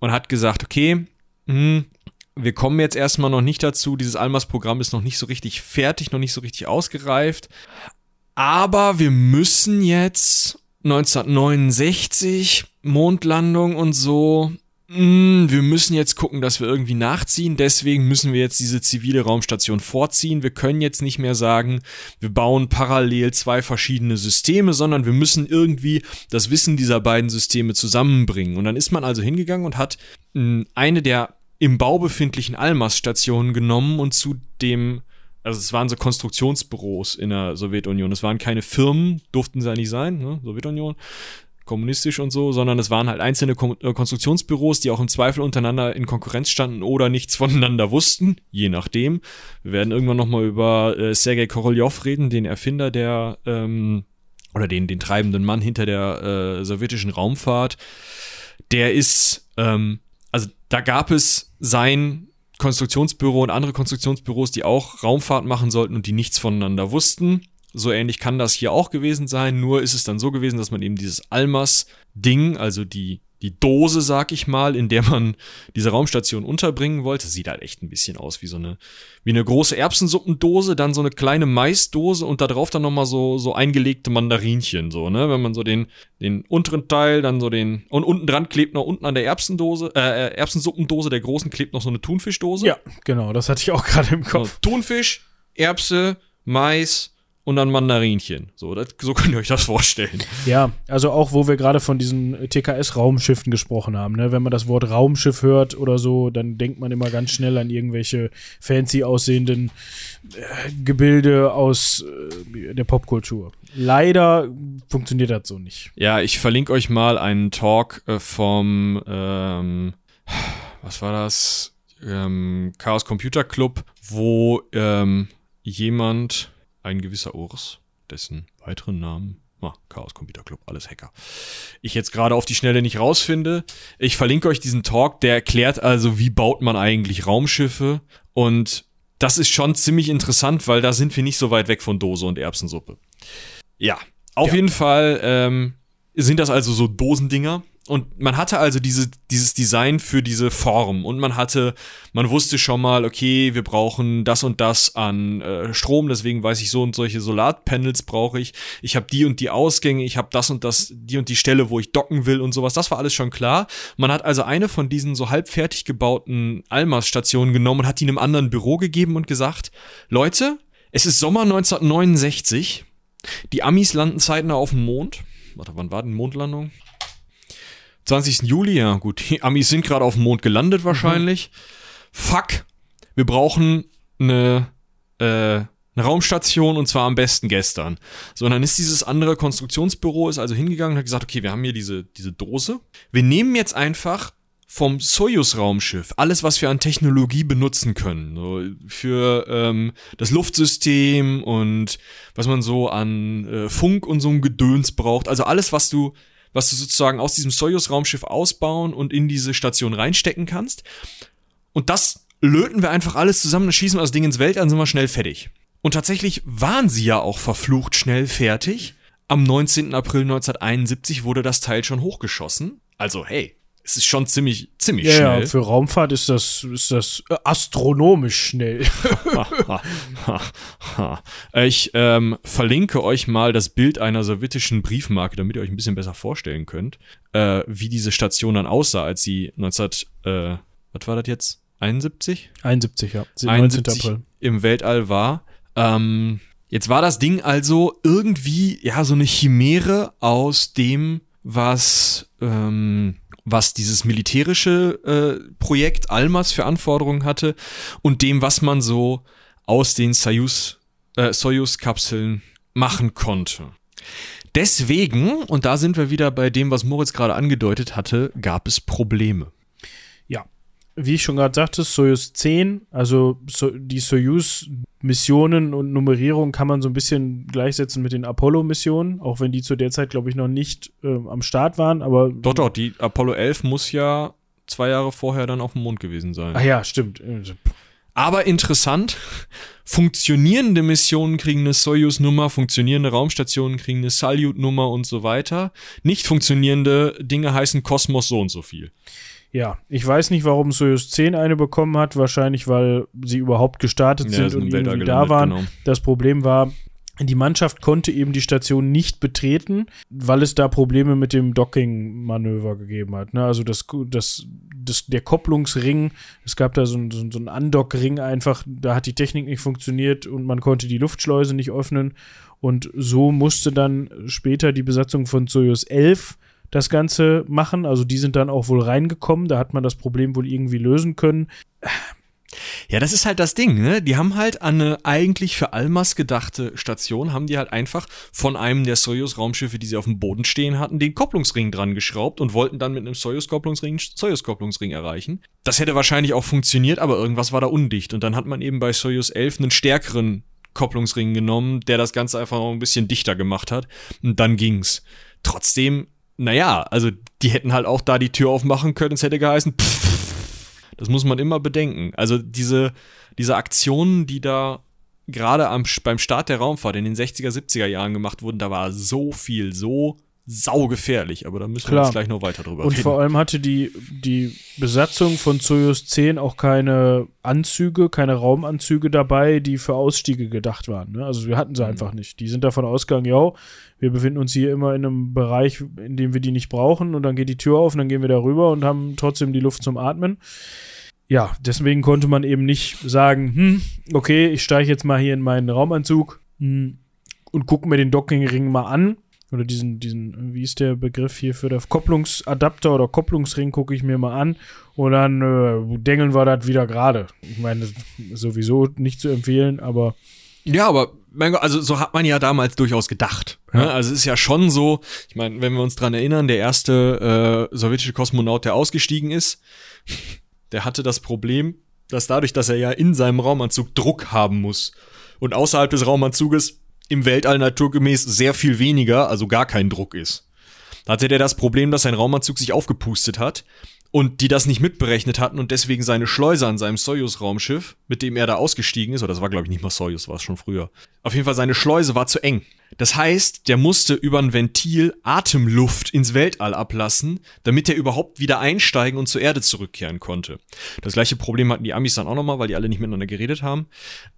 und hat gesagt, okay, wir kommen jetzt erstmal noch nicht dazu, dieses Almaz-Programm ist noch nicht so richtig fertig, noch nicht so richtig ausgereift, aber wir müssen jetzt 1969, Mondlandung und so, wir müssen jetzt gucken, dass wir irgendwie nachziehen, deswegen müssen wir jetzt diese zivile Raumstation vorziehen. Wir können jetzt nicht mehr sagen, wir bauen parallel zwei verschiedene Systeme, sondern wir müssen irgendwie das Wissen dieser beiden Systeme zusammenbringen. Und dann ist man also hingegangen und hat eine der im Bau befindlichen Almaz-Stationen genommen und zu dem, also es waren so Konstruktionsbüros in der Sowjetunion, es waren keine Firmen, durften sie ja nicht sein, ne? Sowjetunion, kommunistisch und so, sondern es waren halt einzelne Konstruktionsbüros, die auch im Zweifel untereinander in Konkurrenz standen oder nichts voneinander wussten, je nachdem. Wir werden irgendwann nochmal über Sergei Korolev reden, den Erfinder der, oder den treibenden Mann hinter der sowjetischen Raumfahrt. Der ist, also da gab es sein Konstruktionsbüro und andere Konstruktionsbüros, die auch Raumfahrt machen sollten und die nichts voneinander wussten. So ähnlich kann das hier auch gewesen sein, nur ist es dann so gewesen, dass man eben dieses Almaz-Ding, also die Dose, sag ich mal, in der man diese Raumstation unterbringen wollte, sieht halt echt ein bisschen aus wie wie eine große Erbsensuppendose, dann so eine kleine Maisdose und da drauf dann nochmal so eingelegte Mandarinchen, so, ne? Wenn man so den unteren Teil, dann so den, und unten dran klebt noch unten an der Erbsensuppendose, der großen klebt noch so eine Thunfischdose. Ja, genau, das hatte ich auch gerade im Kopf. Also, Thunfisch, Erbse, Mais, und dann Mandarinchen. So könnt ihr euch das vorstellen. Ja, also auch, wo wir gerade von diesen TKS-Raumschiffen gesprochen haben. Ne? Wenn man das Wort Raumschiff hört oder so, dann denkt man immer ganz schnell an irgendwelche fancy aussehenden Gebilde aus der Popkultur. Leider funktioniert das so nicht. Ja, ich verlinke euch mal einen Talk vom was war das? Chaos Computer Club, wo jemand ein gewisser Urs, dessen weiteren Namen, Chaos Computer Club, alles Hacker, ich jetzt gerade auf die Schnelle nicht rausfinde. Ich verlinke euch diesen Talk, der erklärt also, wie baut man eigentlich Raumschiffe. Und das ist schon ziemlich interessant, weil da sind wir nicht so weit weg von Dose und Erbsensuppe. Ja, auf jeden Fall sind das also so Dosendinger. Und man hatte also dieses Design für diese Form und man wusste schon mal, okay, wir brauchen das und das an Strom, deswegen weiß ich, so und solche Solarpanels brauche ich. Ich habe die und die Ausgänge, ich habe das und das, die und die Stelle, wo ich docken will und sowas. Das war alles schon klar. Man hat also eine von diesen so halb fertig gebauten Almaz-Stationen genommen und hat die einem anderen Büro gegeben und gesagt, Leute, es ist Sommer 1969, die Amis landen zeitnah auf dem Mond. Warte, wann war denn Mondlandung? 20. Juli, ja gut, die Amis sind gerade auf dem Mond gelandet wahrscheinlich. Mhm. Fuck, wir brauchen eine Raumstation und zwar am besten gestern. So, und dann ist dieses andere Konstruktionsbüro ist also hingegangen und hat gesagt, okay, wir haben hier diese Dose. Wir nehmen jetzt einfach vom Soyuz-Raumschiff alles, was wir an Technologie benutzen können. So für das Luftsystem und was man so an Funk und so ein Gedöns braucht. Also alles, was du sozusagen aus diesem Soyuz-Raumschiff ausbauen und in diese Station reinstecken kannst. Und das löten wir einfach alles zusammen und schießen das Ding ins Weltall, dann sind wir schnell fertig. Und tatsächlich waren sie ja auch verflucht schnell fertig. Am 19. April 1971 wurde das Teil schon hochgeschossen. Also hey, es ist schon ziemlich schnell. Ja, für Raumfahrt ist das astronomisch schnell. Ich verlinke euch mal das Bild einer sowjetischen Briefmarke, damit ihr euch ein bisschen besser vorstellen könnt, wie diese Station dann aussah, als sie 71? 71, ja. 71 April. Im Weltall war. Jetzt war das Ding also irgendwie ja so eine Chimäre aus dem, was dieses militärische Projekt Almaz für Anforderungen hatte und dem, was man so aus den Soyuz-Kapseln machen konnte. Deswegen, und da sind wir wieder bei dem, was Moritz gerade angedeutet hatte, gab es Probleme. Ja, wie ich schon gerade sagte, Soyuz 10, also die Soyuz-Missionen und Nummerierung kann man so ein bisschen gleichsetzen mit den Apollo-Missionen, auch wenn die zu der Zeit, glaube ich, noch nicht am Start waren, aber... Doch, die Apollo 11 muss ja 2 Jahre vorher dann auf dem Mond gewesen sein. Ah ja, stimmt. Aber interessant, funktionierende Missionen kriegen eine Soyuz-Nummer, funktionierende Raumstationen kriegen eine Salyut-Nummer und so weiter. Nicht funktionierende Dinge heißen Kosmos so und so viel. Ja, ich weiß nicht, warum Soyuz 10 eine bekommen hat. Wahrscheinlich, weil sie überhaupt gestartet sind und irgendwie da waren. Genau. Das Problem war, die Mannschaft konnte eben die Station nicht betreten, weil es da Probleme mit dem Docking-Manöver gegeben hat. Ne? Also der Kopplungsring, es gab da so einen Andock-Ring einfach, da hat die Technik nicht funktioniert und man konnte die Luftschleuse nicht öffnen. Und so musste dann später die Besatzung von Soyuz 11 das Ganze machen. Also die sind dann auch wohl reingekommen. Da hat man das Problem wohl irgendwie lösen können. Ja, das ist halt das Ding, ne? Die haben halt an eine eigentlich für Almaz gedachte Station, haben die halt einfach von einem der Soyuz-Raumschiffe, die sie auf dem Boden stehen hatten, den Kopplungsring dran geschraubt und wollten dann mit einem Soyuz-Kopplungsring Soyuz-Kopplungsring erreichen. Das hätte wahrscheinlich auch funktioniert, aber irgendwas war da undicht. Und dann hat man eben bei Soyuz 11 einen stärkeren Kopplungsring genommen, der das Ganze einfach noch ein bisschen dichter gemacht hat. Und dann ging's. Trotzdem, naja, also die hätten halt auch da die Tür aufmachen können, es hätte geheißen, das muss man immer bedenken. Also diese Aktionen, die da gerade beim Start der Raumfahrt in den 60er, 70er Jahren gemacht wurden, da war so viel, so saugefährlich, aber da müssen wir jetzt gleich noch weiter drüber reden. Und vor allem hatte die Besatzung von Soyuz 10 auch keine Anzüge, keine Raumanzüge dabei, die für Ausstiege gedacht waren. Ne? Also wir hatten sie einfach nicht. Die sind davon ausgegangen, ja, wir befinden uns hier immer in einem Bereich, in dem wir die nicht brauchen und dann geht die Tür auf und dann gehen wir da rüber und haben trotzdem die Luft zum Atmen. Ja, deswegen konnte man eben nicht sagen, okay, ich steige jetzt mal hier in meinen Raumanzug und gucke mir den Dockingring mal an. Oder diesen, wie ist der Begriff hierfür, der Kopplungsadapter oder Kopplungsring gucke ich mir mal an und dann dengeln wir das wieder gerade. Ich meine, sowieso nicht zu empfehlen, aber... Ja, aber mein Gott, also so hat man ja damals durchaus gedacht. Ne? Ja. Also es ist ja schon so, ich meine, wenn wir uns dran erinnern, der erste sowjetische Kosmonaut, der ausgestiegen ist, der hatte das Problem, dass dadurch, dass er ja in seinem Raumanzug Druck haben muss und außerhalb des Raumanzuges im Weltall naturgemäß sehr viel weniger, also gar kein Druck ist. Da hatte der das Problem, dass sein Raumanzug sich aufgepustet hat und die das nicht mitberechnet hatten und deswegen seine Schleuse an seinem Soyuz-Raumschiff, mit dem er da ausgestiegen ist, oder das war glaube ich nicht mal Soyuz, war es schon früher. Auf jeden Fall seine Schleuse war zu eng. Das heißt, der musste über ein Ventil Atemluft ins Weltall ablassen, damit er überhaupt wieder einsteigen und zur Erde zurückkehren konnte. Das gleiche Problem hatten die Amis dann auch nochmal, weil die alle nicht miteinander geredet haben.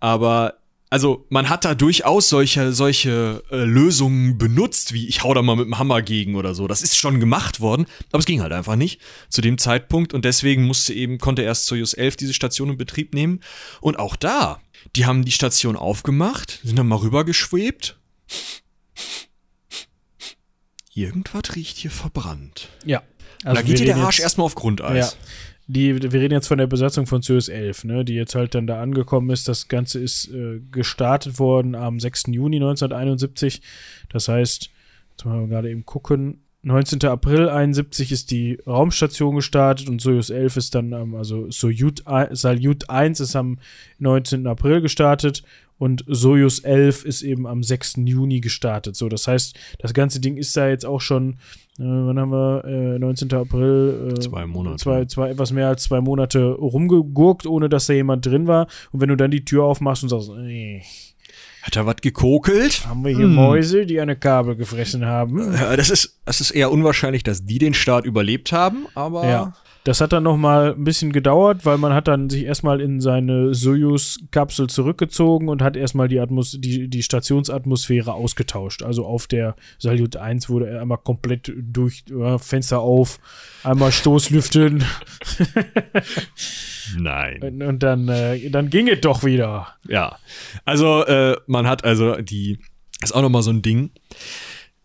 Aber also man hat da durchaus solche Lösungen benutzt, wie ich hau da mal mit dem Hammer gegen oder so. Das ist schon gemacht worden, aber es ging halt einfach nicht zu dem Zeitpunkt. Und deswegen konnte erst Soyuz 11 diese Station in Betrieb nehmen. Und auch da, die haben die Station aufgemacht, sind dann mal rübergeschwebt. Irgendwas riecht hier verbrannt. Ja. Also da geht dir der Arsch erstmal auf Grundeis. Ja. Wir reden jetzt von der Besatzung von Soyuz 11, ne, die jetzt halt dann da angekommen ist. Das Ganze ist gestartet worden am 6. Juni 1971. Das heißt, jetzt mal gerade eben gucken, 19. April 71 ist die Raumstation gestartet und Soyuz 11 ist dann, also Salyut 1 ist am 19. April gestartet und Soyuz 11 ist eben am 6. Juni gestartet. So, das heißt, das ganze Ding ist da jetzt auch schon, wann haben wir, 19. April, 2 Monate. Etwas mehr als 2 Monate rumgegurkt, ohne dass da jemand drin war. Und wenn du dann die Tür aufmachst und sagst, hat er was gekokelt? Haben wir hier Mäuse, die eine Kabel gefressen haben? Ja, das ist eher unwahrscheinlich, dass die den Start überlebt haben, aber ja. Das hat dann noch mal ein bisschen gedauert, weil man hat dann sich erstmal in seine Soyuz-Kapsel zurückgezogen und hat erstmal die Stationsatmosphäre ausgetauscht. Also auf der Salyut 1 wurde er einmal komplett durch Fenster auf, einmal Stoßlüften. Nein. Und dann ging es doch wieder. Ja. Also man hat ist auch noch mal so ein Ding.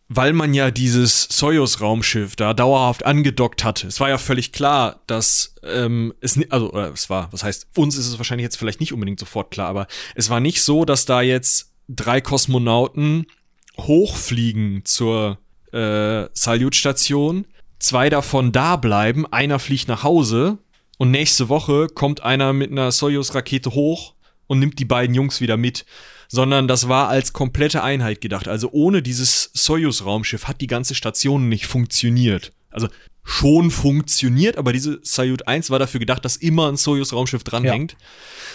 Weil man ja dieses Soyuz-Raumschiff da dauerhaft angedockt hatte. Es war ja völlig klar, dass uns ist es wahrscheinlich jetzt vielleicht nicht unbedingt sofort klar, aber es war nicht so, dass da jetzt 3 Kosmonauten hochfliegen zur Salyut-Station, 2 davon da bleiben, einer fliegt nach Hause und nächste Woche kommt einer mit einer Soyuz-Rakete hoch und nimmt die beiden Jungs wieder mit. Sondern das war als komplette Einheit gedacht. Also ohne dieses Soyuz-Raumschiff hat die ganze Station nicht funktioniert. Also schon funktioniert, aber diese Salyut 1 war dafür gedacht, dass immer ein Soyuz-Raumschiff dranhängt. Ja.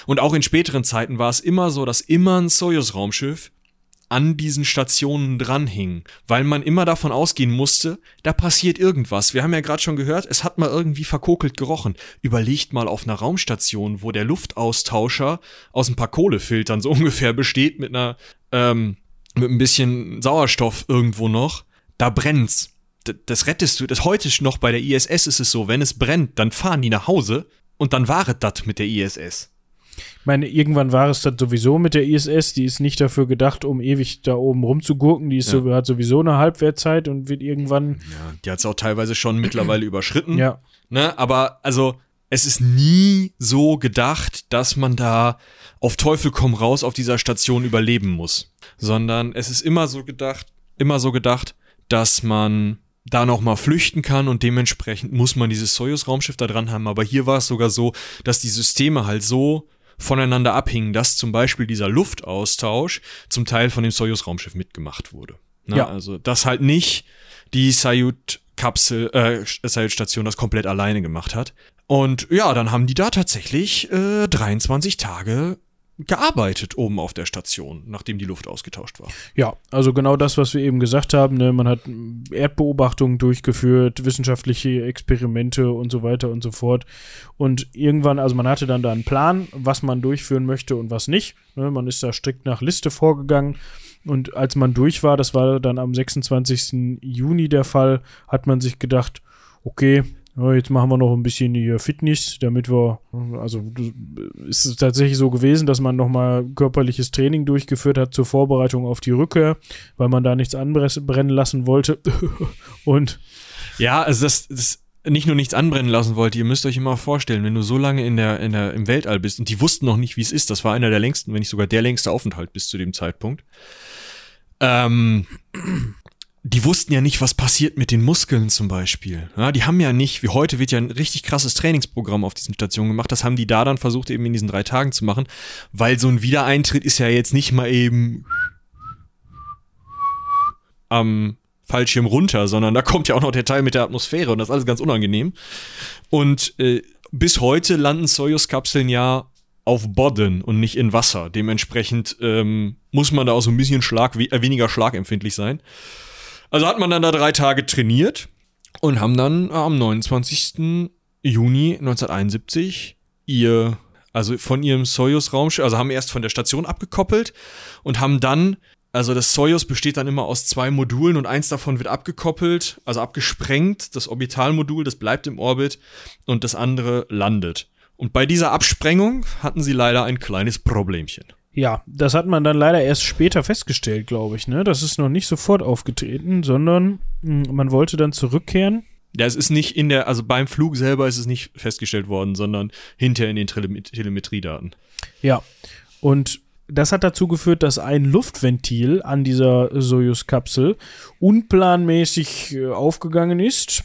Und auch in späteren Zeiten war es immer so, dass immer ein Soyuz-Raumschiff an diesen Stationen dranhing. Weil man immer davon ausgehen musste, da passiert irgendwas. Wir haben ja gerade schon gehört, es hat mal irgendwie verkokelt gerochen. Überlegt mal auf einer Raumstation, wo der Luftaustauscher aus ein paar Kohlefiltern so ungefähr besteht, mit ein bisschen Sauerstoff irgendwo noch. Da brennt's. Das rettest du. Heute noch bei der ISS ist es so, wenn es brennt, dann fahren die nach Hause und dann waret das mit der ISS. Ich meine, irgendwann war es das sowieso mit der ISS, die ist nicht dafür gedacht, um ewig da oben rumzugurken, die ist hat sowieso eine Halbwertzeit und wird irgendwann... Ja, die hat es auch teilweise schon mittlerweile überschritten. Ja. Ne? Aber also, es ist nie so gedacht, dass man da auf Teufel komm raus auf dieser Station überleben muss. Sondern es ist immer so gedacht, dass man da nochmal flüchten kann und dementsprechend muss man dieses Soyuz-Raumschiff da dran haben. Aber hier war es sogar so, dass die Systeme halt so voneinander abhingen, dass zum Beispiel dieser Luftaustausch zum Teil von dem Soyuz-Raumschiff mitgemacht wurde. Na, ja. Also, dass halt nicht die Salyut-Station das komplett alleine gemacht hat. Und ja, dann haben die da tatsächlich 23 Tage gearbeitet oben auf der Station, nachdem die Luft ausgetauscht war. Ja, also genau das, was wir eben gesagt haben, ne? Man hat Erdbeobachtungen durchgeführt, wissenschaftliche Experimente und so weiter und so fort. Und irgendwann, also man hatte dann da einen Plan, was man durchführen möchte und was nicht. Ne? Man ist da strikt nach Liste vorgegangen. Und als man durch war, das war dann am 26. Juni der Fall, hat man sich gedacht, okay, jetzt machen wir noch ein bisschen hier Fitness, damit wir, also ist es tatsächlich so gewesen, dass man nochmal körperliches Training durchgeführt hat zur Vorbereitung auf die Rückkehr, weil man da nichts anbrennen lassen wollte. Und ja, also das nicht nur nichts anbrennen lassen wollte, ihr müsst euch immer vorstellen, wenn du so lange im Weltall bist, und die wussten noch nicht, wie es ist, das war einer der längsten, wenn nicht sogar der längste Aufenthalt bis zu dem Zeitpunkt. Die wussten ja nicht, was passiert mit den Muskeln zum Beispiel. Ja, die haben ja nicht, wie heute wird ja ein richtig krasses Trainingsprogramm auf diesen Stationen gemacht. Das haben die da dann versucht, eben in diesen 3 Tagen zu machen. Weil so ein Wiedereintritt ist ja jetzt nicht mal eben am Fallschirm runter, sondern da kommt ja auch noch der Teil mit der Atmosphäre und das ist alles ganz unangenehm. Und bis heute landen Soyuz-Kapseln ja auf Boden und nicht in Wasser. Dementsprechend muss man da auch so ein bisschen weniger schlagempfindlich sein. Also hat man dann da 3 Tage trainiert und haben dann am 29. Juni 1971 von ihrem Soyuz-Raumschiff, also haben erst von der Station abgekoppelt und haben dann, also das Soyuz besteht dann immer aus 2 Modulen und eins davon wird abgekoppelt, also abgesprengt, das Orbitalmodul, das bleibt im Orbit und das andere landet. Und bei dieser Absprengung hatten sie leider ein kleines Problemchen. Ja, das hat man dann leider erst später festgestellt, glaube ich, ne? Das ist noch nicht sofort aufgetreten, sondern man wollte dann zurückkehren. Ja, es ist nicht also beim Flug selber ist es nicht festgestellt worden, sondern hinterher in den Telemetriedaten. Ja, und das hat dazu geführt, dass ein Luftventil an dieser Soyuz-Kapsel unplanmäßig aufgegangen ist.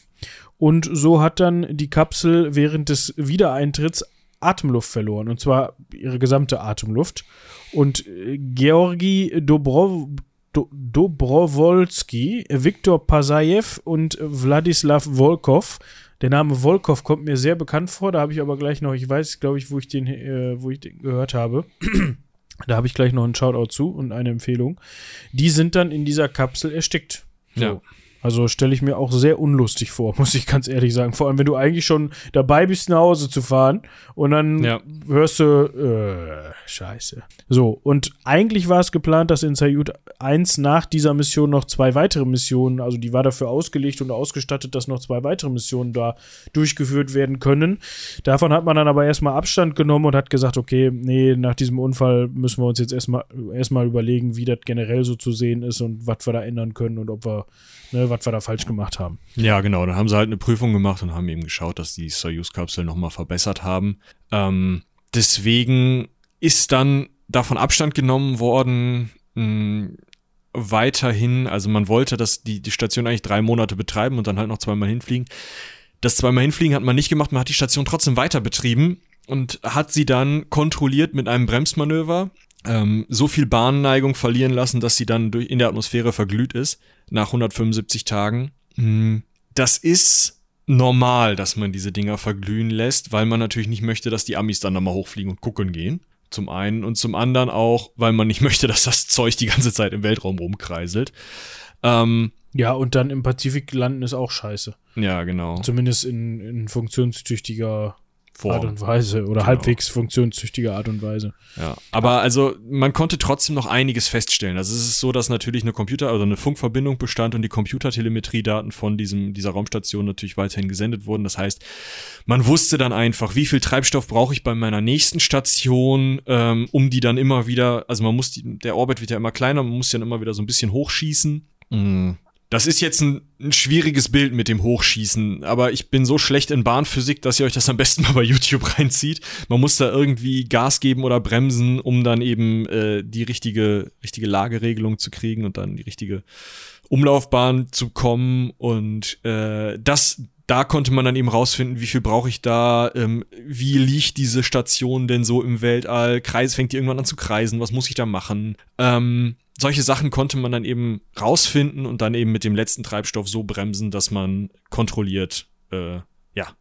Und so hat dann die Kapsel während des Wiedereintritts Atemluft verloren, und zwar ihre gesamte Atemluft. Und Georgi Dobrowolski, Viktor Pasajew und Wladislaw Volkov. Der Name Volkov kommt mir sehr bekannt vor, da habe ich aber gleich noch, ich weiß, glaube ich, wo ich den gehört habe. Da habe ich gleich noch einen Shoutout zu und eine Empfehlung. Die sind dann in dieser Kapsel erstickt. So. Ja. Also stelle ich mir auch sehr unlustig vor, muss ich ganz ehrlich sagen. Vor allem, wenn du eigentlich schon dabei bist, nach Hause zu fahren und dann hörst du, scheiße. So, und eigentlich war es geplant, dass in Salyut 1 nach dieser Mission noch 2 weitere Missionen, also die war dafür ausgelegt und ausgestattet, dass noch 2 weitere Missionen da durchgeführt werden können. Davon hat man dann aber erstmal Abstand genommen und hat gesagt, okay, nee, nach diesem Unfall müssen wir uns jetzt erstmal überlegen, wie das generell so zu sehen ist und was wir da ändern können und ob wir, ne, was wir da falsch gemacht haben. Ja, genau. Dann haben sie halt eine Prüfung gemacht und haben eben geschaut, dass die Soyuz-Kapsel nochmal verbessert haben. Deswegen ist dann davon Abstand genommen worden, weiterhin, also man wollte, dass die Station eigentlich 3 Monate betreiben und dann halt noch 2-mal hinfliegen. Das 2-mal hinfliegen hat man nicht gemacht, man hat die Station trotzdem weiter betrieben und hat sie dann kontrolliert mit einem Bremsmanöver so viel Bahnneigung verlieren lassen, dass sie dann in der Atmosphäre verglüht ist, nach 175 Tagen. Das ist normal, dass man diese Dinger verglühen lässt, weil man natürlich nicht möchte, dass die Amis dann nochmal hochfliegen und gucken gehen. Zum einen und zum anderen auch, weil man nicht möchte, dass das Zeug die ganze Zeit im Weltraum rumkreiselt. Ja, und dann im Pazifik landen ist auch scheiße. Ja, genau. Zumindest in funktionstüchtiger Art und Weise oder halbwegs funktionstüchtiger Art und Weise. Ja, aber also man konnte trotzdem noch einiges feststellen. Also es ist so, dass natürlich eine eine Funkverbindung bestand und die Computertelemetriedaten von dieser Raumstation natürlich weiterhin gesendet wurden. Das heißt, man wusste dann einfach, wie viel Treibstoff brauche ich bei meiner nächsten Station, um die dann immer wieder, also man muss der Orbit wird ja immer kleiner, man muss dann immer wieder so ein bisschen hochschießen. Mhm. Das ist jetzt ein schwieriges Bild mit dem Hochschießen, aber ich bin so schlecht in Bahnphysik, dass ihr euch das am besten mal bei YouTube reinzieht. Man muss da irgendwie Gas geben oder bremsen, um dann eben die richtige Lageregelung zu kriegen und dann die richtige Umlaufbahn zu kommen. Und da konnte man dann eben rausfinden, wie viel brauche ich da, wie liegt diese Station denn so im Weltall, fängt die irgendwann an zu kreisen, was muss ich da machen? Solche Sachen konnte man dann eben rausfinden und dann eben mit dem letzten Treibstoff so bremsen, dass man kontrolliert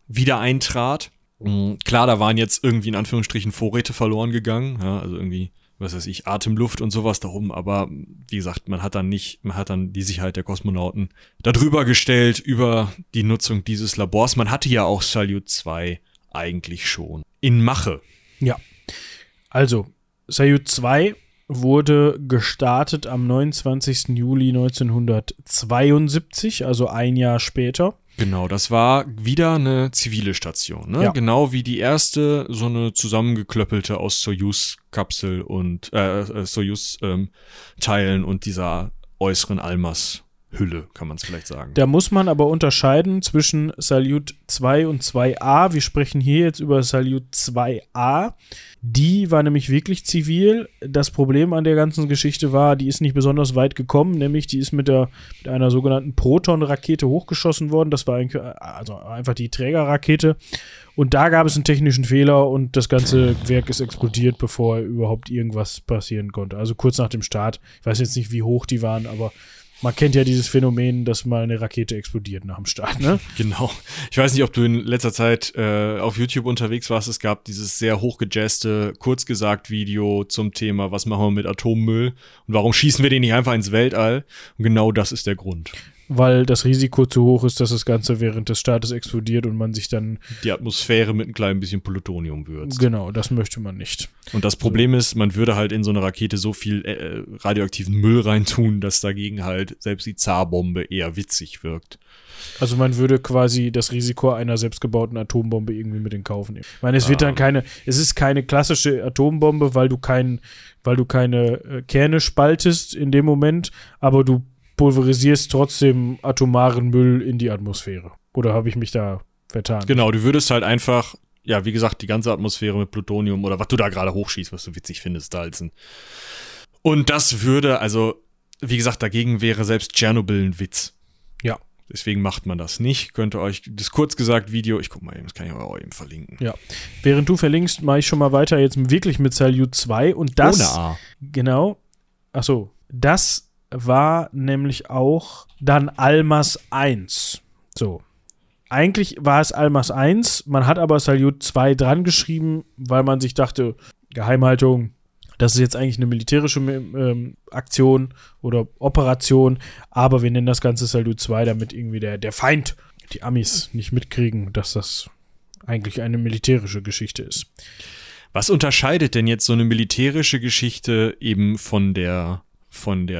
wieder eintrat. Mhm. Klar, da waren jetzt irgendwie in Anführungsstrichen Vorräte verloren gegangen, ja, also irgendwie, was weiß ich, Atemluft und sowas da oben, aber wie gesagt, man hat dann die Sicherheit der Kosmonauten darüber gestellt, über die Nutzung dieses Labors. Man hatte ja auch Salyut 2 eigentlich schon in Mache. Ja, also Salyut 2 wurde gestartet am 29. Juli 1972, also ein Jahr später. Genau, das war wieder eine zivile Station, ne? Ja. Genau wie die erste, so eine zusammengeklöppelte aus Soyuz-Kapsel und Soyuz-Teilen und dieser äußeren Almaz-Hülle, kann man es vielleicht sagen. Da muss man aber unterscheiden zwischen Salyut 2 und 2A. Wir sprechen hier jetzt über Salyut 2A. Die war nämlich wirklich zivil. Das Problem an der ganzen Geschichte war, die ist nicht besonders weit gekommen, nämlich die ist mit einer sogenannten Proton-Rakete hochgeschossen worden. Das war einfach die Trägerrakete. Und da gab es einen technischen Fehler und das ganze Werk ist explodiert, bevor überhaupt irgendwas passieren konnte. Also kurz nach dem Start. Ich weiß jetzt nicht, wie hoch die waren, aber Man kennt ja dieses Phänomen, dass mal eine Rakete explodiert nach dem Start, ne? Genau. Ich weiß nicht, ob du in letzter Zeit auf YouTube unterwegs warst. Es gab dieses sehr hochgejazzte, kurz gesagt Video zum Thema, was machen wir mit Atommüll und warum schießen wir den nicht einfach ins Weltall? Und genau das ist der Grund. Weil das Risiko zu hoch ist, dass das Ganze während des Startes explodiert und man sich dann die Atmosphäre mit ein klein bisschen Plutonium würzt. Genau, das möchte man nicht. Und das Problem ist, man würde halt in so eine Rakete so viel radioaktiven Müll reintun, dass dagegen halt selbst die Zar-Bombe eher witzig wirkt. Also man würde quasi das Risiko einer selbstgebauten Atombombe irgendwie mit in Kauf nehmen. Ich meine, es wird dann keine klassische Atombombe, weil du keine Kerne spaltest in dem Moment, aber du pulverisierst trotzdem atomaren Müll in die Atmosphäre. Oder habe ich mich da vertan? Genau, du würdest halt einfach, ja, wie gesagt, die ganze Atmosphäre mit Plutonium oder was du da gerade hochschießt, was du witzig findest, salzen. Und das würde, also, wie gesagt, dagegen wäre selbst Tschernobyl ein Witz. Ja. Deswegen macht man das nicht. Könnt ihr euch das kurz gesagt Video, ich guck mal eben, das kann ich auch eben verlinken. Ja. Während du verlinkst, mache ich schon mal weiter jetzt wirklich mit Salyut 2 und das. Ohne A. Genau. Achso, das war nämlich auch dann Almaz 1. So. Eigentlich war es Almaz 1, man hat aber Salyut 2 dran geschrieben, weil man sich dachte, Geheimhaltung, das ist jetzt eigentlich eine militärische Aktion oder Operation, aber wir nennen das Ganze Salyut 2, damit irgendwie der Feind, die Amis, nicht mitkriegen, dass das eigentlich eine militärische Geschichte ist. Was unterscheidet denn jetzt so eine militärische Geschichte eben von der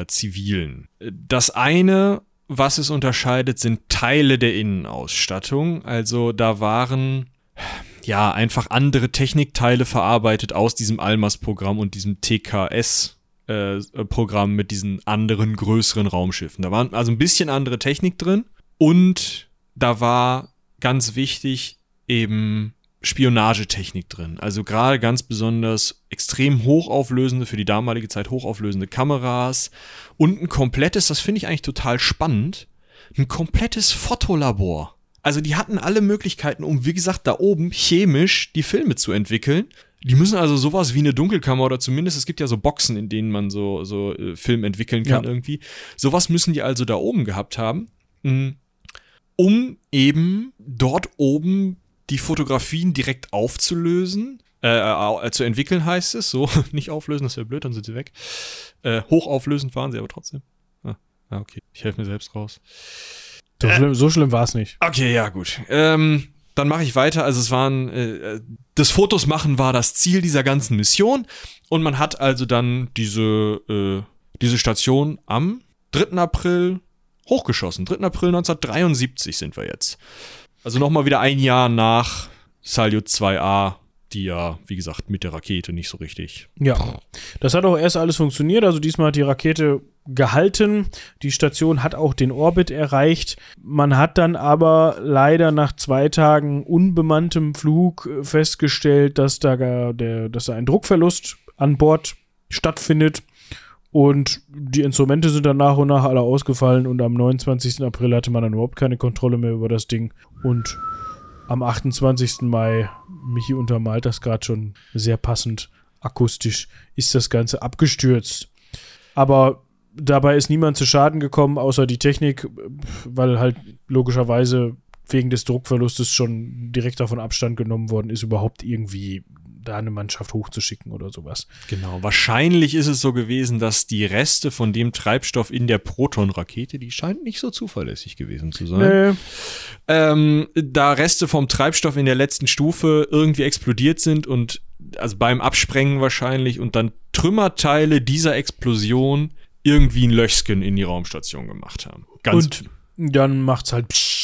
zivilen? Das eine, was es unterscheidet, sind Teile der Innenausstattung. Also da waren ja einfach andere Technikteile verarbeitet aus diesem Almaz-Programm und diesem TKS-Programm mit diesen anderen größeren Raumschiffen. Da waren also ein bisschen andere Technik drin und da war ganz wichtig eben Spionagetechnik drin. Also gerade ganz besonders extrem hochauflösende, für die damalige Zeit hochauflösende Kameras und ein komplettes, das finde ich eigentlich total spannend, ein komplettes Fotolabor. Also die hatten alle Möglichkeiten, um, wie gesagt, da oben chemisch die Filme zu entwickeln. Die müssen also sowas wie eine Dunkelkammer oder zumindest, es gibt ja so Boxen, in denen man so Film entwickeln kann irgendwie. Sowas müssen die also da oben gehabt haben, um eben dort oben die Fotografien direkt aufzulösen, zu entwickeln heißt es, so, nicht auflösen, das wäre blöd, dann sind sie weg. Hochauflösend waren sie aber trotzdem. Ah, okay, ich helfe mir selbst raus. So schlimm war es nicht. Okay, ja, gut. Dann mache ich weiter, also es waren, das Fotos machen war das Ziel dieser ganzen Mission und man hat also dann diese Station am 3. April hochgeschossen. 3. April 1973 sind wir jetzt. Also nochmal wieder ein Jahr nach Salyut 2A, die ja, wie gesagt, mit der Rakete nicht so richtig. Ja, das hat auch erst alles funktioniert. Also diesmal hat die Rakete gehalten. Die Station hat auch den Orbit erreicht. Man hat dann aber leider nach 2 Tagen unbemanntem Flug festgestellt, dass da ein Druckverlust an Bord stattfindet. Und die Instrumente sind dann nach und nach alle ausgefallen und am 29. April hatte man dann überhaupt keine Kontrolle mehr über das Ding. Und am 28. Mai, Michi untermalt das gerade schon sehr passend akustisch, ist das Ganze abgestürzt. Aber dabei ist niemand zu Schaden gekommen, außer die Technik, weil halt logischerweise wegen des Druckverlustes schon direkt davon Abstand genommen worden ist, überhaupt irgendwie da eine Mannschaft hochzuschicken oder sowas. Genau, wahrscheinlich ist es so gewesen, dass die Reste von dem Treibstoff in der Proton-Rakete, die scheint nicht so zuverlässig gewesen zu sein, da Reste vom Treibstoff in der letzten Stufe irgendwie explodiert sind und also beim Absprengen wahrscheinlich und dann Trümmerteile dieser Explosion irgendwie ein Löchchen in die Raumstation gemacht haben. Dann macht's halt psch.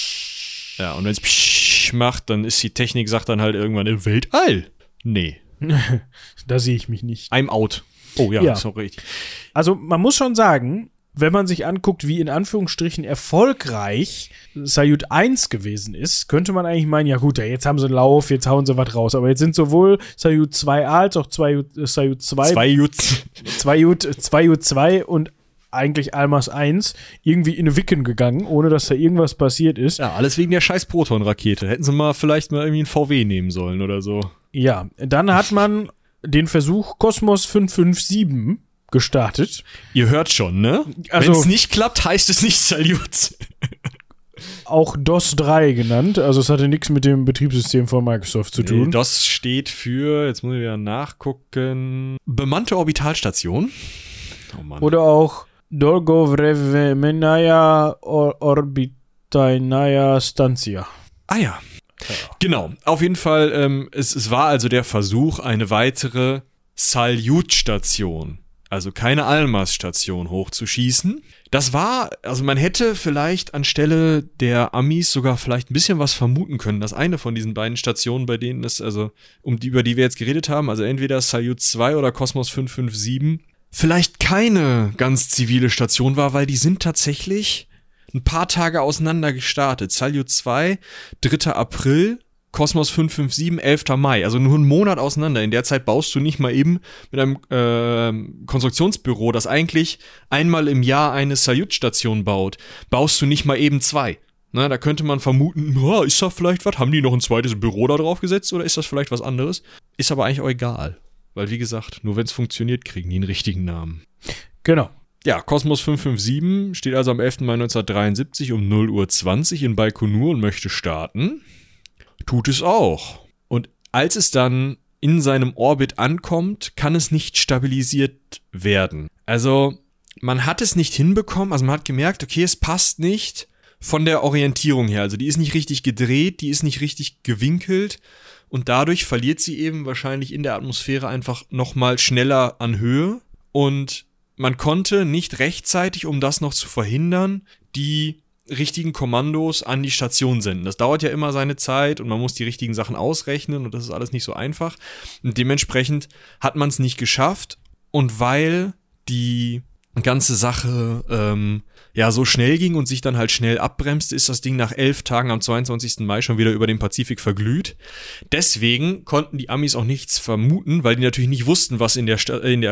Ja, und wenn's psch macht, dann ist die Technik, sagt dann halt irgendwann im Weltall. Nee. Da sehe ich mich nicht. I'm out. Oh ja, ist auch richtig. Also man muss schon sagen, wenn man sich anguckt, wie in Anführungsstrichen erfolgreich Salyut 1 gewesen ist, könnte man eigentlich meinen, ja gut, jetzt haben sie einen Lauf, jetzt hauen sie was raus. Aber jetzt sind sowohl Salyut 2A als auch Salyut 2. Salyut 2 und eigentlich Almaz 1 irgendwie in Wicken gegangen, ohne dass da irgendwas passiert ist. Ja, alles wegen der scheiß Proton-Rakete. Hätten sie mal vielleicht mal irgendwie einen VW nehmen sollen oder so. Ja, dann hat man den Versuch Kosmos 557 gestartet. Ihr hört schon, ne? Also, wenn es nicht klappt, heißt es nicht Salyut. Auch DOS 3 genannt, also es hatte nichts mit dem Betriebssystem von Microsoft zu tun. Nee, DOS steht für, jetzt muss ich wieder nachgucken, bemannte Orbitalstation. Oh Mann. Oder auch Dolgovremenaya Orbitainaya Stanzia. Ah ja. Genau, auf jeden Fall, es war also der Versuch, eine weitere Salyut-Station, also keine Almaz-Station, hochzuschießen. Das war, also man hätte vielleicht anstelle der Amis sogar vielleicht ein bisschen was vermuten können, dass eine von diesen beiden Stationen, bei denen es, also über die wir jetzt geredet haben, also entweder Salyut 2 oder Kosmos 557, vielleicht keine ganz zivile Station war, weil die sind tatsächlich ein paar Tage auseinander gestartet. Salyut 2, 3. April, Kosmos 557, 11. Mai, also nur einen Monat auseinander. In der Zeit baust du nicht mal eben mit einem Konstruktionsbüro, das eigentlich einmal im Jahr eine Salyut-Station baut, baust du nicht mal eben zwei. Na, da könnte man vermuten, oh, ist da vielleicht was? Haben die noch ein zweites Büro da drauf gesetzt oder ist das vielleicht was anderes? Ist aber eigentlich auch egal, weil wie gesagt, nur wenn es funktioniert, kriegen die einen richtigen Namen. Genau. Ja, Kosmos 557 steht also am 11. Mai 1973 um 0:20 Uhr in Baikonur und möchte starten. Tut es auch. Und als es dann in seinem Orbit ankommt, kann es nicht stabilisiert werden. Also man hat es nicht hinbekommen, also man hat gemerkt, okay, es passt nicht von der Orientierung her. Also die ist nicht richtig gedreht, die ist nicht richtig gewinkelt und dadurch verliert sie eben wahrscheinlich in der Atmosphäre einfach nochmal schneller an Höhe und man konnte nicht rechtzeitig, um das noch zu verhindern, die richtigen Kommandos an die Station senden. Das dauert ja immer seine Zeit und man muss die richtigen Sachen ausrechnen und das ist alles nicht so einfach. Und dementsprechend hat man es nicht geschafft und weil die ganze Sache so schnell ging und sich dann halt schnell abbremste, ist das Ding nach 11 Tagen am 22. Mai schon wieder über den Pazifik verglüht. Deswegen konnten die Amis auch nichts vermuten, weil die natürlich nicht wussten, was in der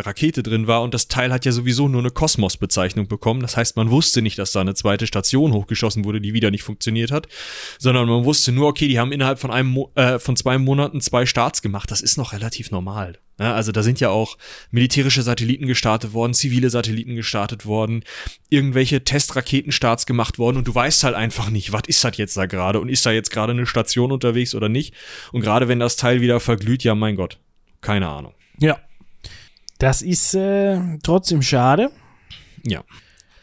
Rakete drin war und das Teil hat ja sowieso nur eine Kosmos-Bezeichnung bekommen. Das heißt, man wusste nicht, dass da eine zweite Station hochgeschossen wurde, die wieder nicht funktioniert hat, sondern man wusste nur, okay, die haben innerhalb von zwei Monaten 2 Starts gemacht. Das ist noch relativ normal. Also da sind ja auch militärische Satelliten gestartet worden, zivile Satelliten gestartet worden, irgendwelche Testraketenstarts gemacht worden und du weißt halt einfach nicht, was ist das jetzt da gerade und ist da jetzt gerade eine Station unterwegs oder nicht. Und gerade wenn das Teil wieder verglüht, ja mein Gott, keine Ahnung. Ja, das ist trotzdem schade. Ja.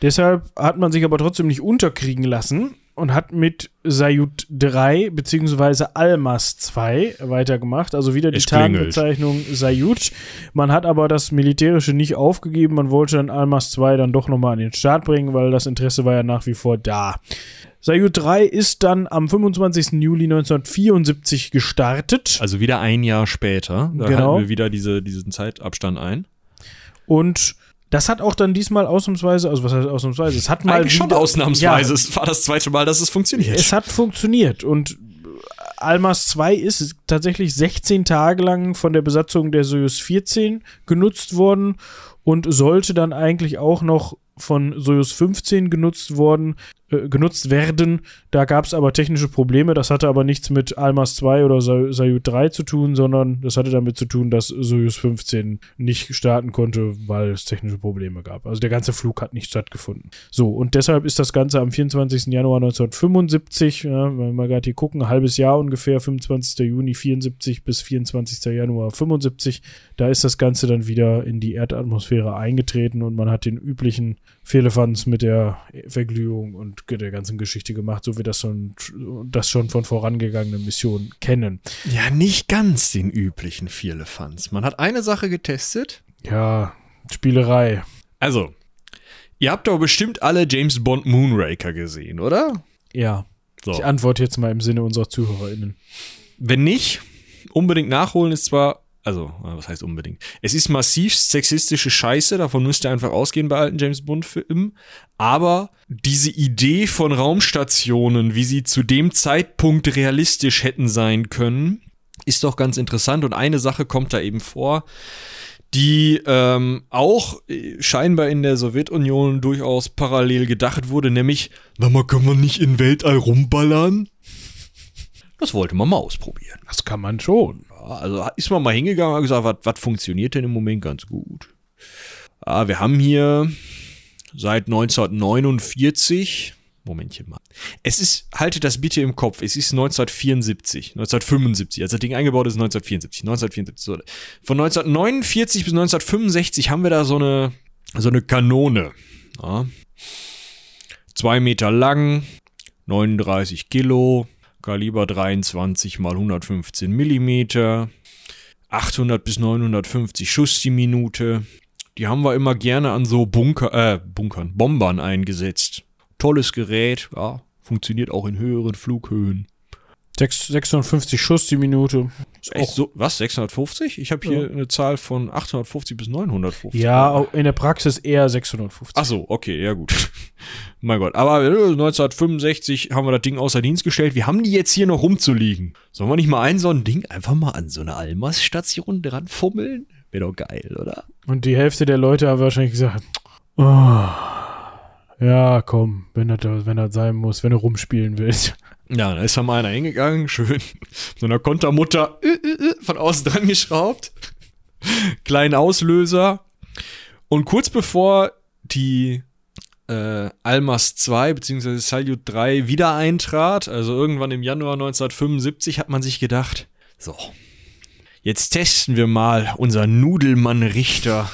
Deshalb hat man sich aber trotzdem nicht unterkriegen lassen und hat mit Salyut 3 bzw. Almaz 2 weitergemacht. Also wieder die Tarnbezeichnung Salyut. Man hat aber das Militärische nicht aufgegeben. Man wollte dann Almaz 2 dann doch nochmal an den Start bringen, weil das Interesse war ja nach wie vor da. Salyut 3 ist dann am 25. Juli 1974 gestartet. Also wieder ein Jahr später. Da hatten wir wieder diesen Zeitabstand ein. Und das hat auch dann diesmal ausnahmsweise, also was heißt ausnahmsweise? Es hat mal eigentlich schon wieder, ausnahmsweise, ja, es war das zweite Mal, dass es funktioniert. Es hat funktioniert und Almaz 2 ist tatsächlich 16 Tage lang von der Besatzung der Soyuz 14 genutzt worden und sollte dann eigentlich auch noch von Soyuz 15 genutzt werden. Da gab es aber technische Probleme. Das hatte aber nichts mit Almaz 2 oder Salyut 3 zu tun, sondern das hatte damit zu tun, dass Soyuz 15 nicht starten konnte, weil es technische Probleme gab. Also der ganze Flug hat nicht stattgefunden. So, und deshalb ist das Ganze am 24. Januar 1975, wenn wir gerade hier gucken, ein halbes Jahr ungefähr, 25. Juni 74 bis 24. Januar 75, da ist das Ganze dann wieder in die Erdatmosphäre eingetreten und man hat den üblichen Fehlefanz mit der Verglühung und der ganzen Geschichte gemacht, so wie das schon von vorangegangenen Missionen kennen. Ja, nicht ganz den üblichen Vierlefanz. Man hat eine Sache getestet. Ja, Spielerei. Also, ihr habt doch bestimmt alle James Bond Moonraker gesehen, oder? Ja. So. Ich antworte jetzt mal im Sinne unserer ZuhörerInnen. Wenn nicht, unbedingt nachholen ist zwar, also, was heißt unbedingt? Es ist massiv sexistische Scheiße, davon müsst ihr einfach ausgehen bei alten James-Bond-Filmen. Aber diese Idee von Raumstationen, wie sie zu dem Zeitpunkt realistisch hätten sein können, ist doch ganz interessant. Und eine Sache kommt da eben vor, die auch scheinbar in der Sowjetunion durchaus parallel gedacht wurde, nämlich, na, man kann man nicht in Weltall rumballern? Das wollte man mal ausprobieren. Das kann man schon. Also ist man mal hingegangen und gesagt, was funktioniert denn im Moment ganz gut? Wir haben hier seit 1949... Momentchen mal. Es ist, haltet das bitte im Kopf, es ist 1974, 1975, als das Ding eingebaut ist 1974. Von 1949 bis 1965 haben wir da so eine Kanone. Ja. 2 Meter lang, 39 Kilo, Kaliber 23 x 115 mm, 800 bis 950 Schuss die Minute. Die haben wir immer gerne an so Bombern eingesetzt. Tolles Gerät, ja, funktioniert auch in höheren Flughöhen. 650 Schuss die Minute. Echt so, was, 650? Ich habe hier eine Zahl von 850 bis 950. Ja, in der Praxis eher 650. Ach so, okay, ja gut. Mein Gott, aber 1965 haben wir das Ding außer Dienst gestellt. Wir haben die jetzt hier noch rumzuliegen. Sollen wir nicht mal so ein Ding einfach mal an so eine Almaz-Station dran fummeln? Wäre doch geil, oder? Und die Hälfte der Leute haben wahrscheinlich gesagt, oh, ja, komm, wenn das sein muss, wenn du rumspielen willst. Ja, da ist dann mal einer hingegangen, schön so einer Kontermutter von außen dran geschraubt, kleinen Auslöser. Und kurz bevor die Almaz 2 bzw. Salyut 3 wieder eintrat, also irgendwann im Januar 1975, hat man sich gedacht, so, jetzt testen wir mal unser Nudelman-Rikhter.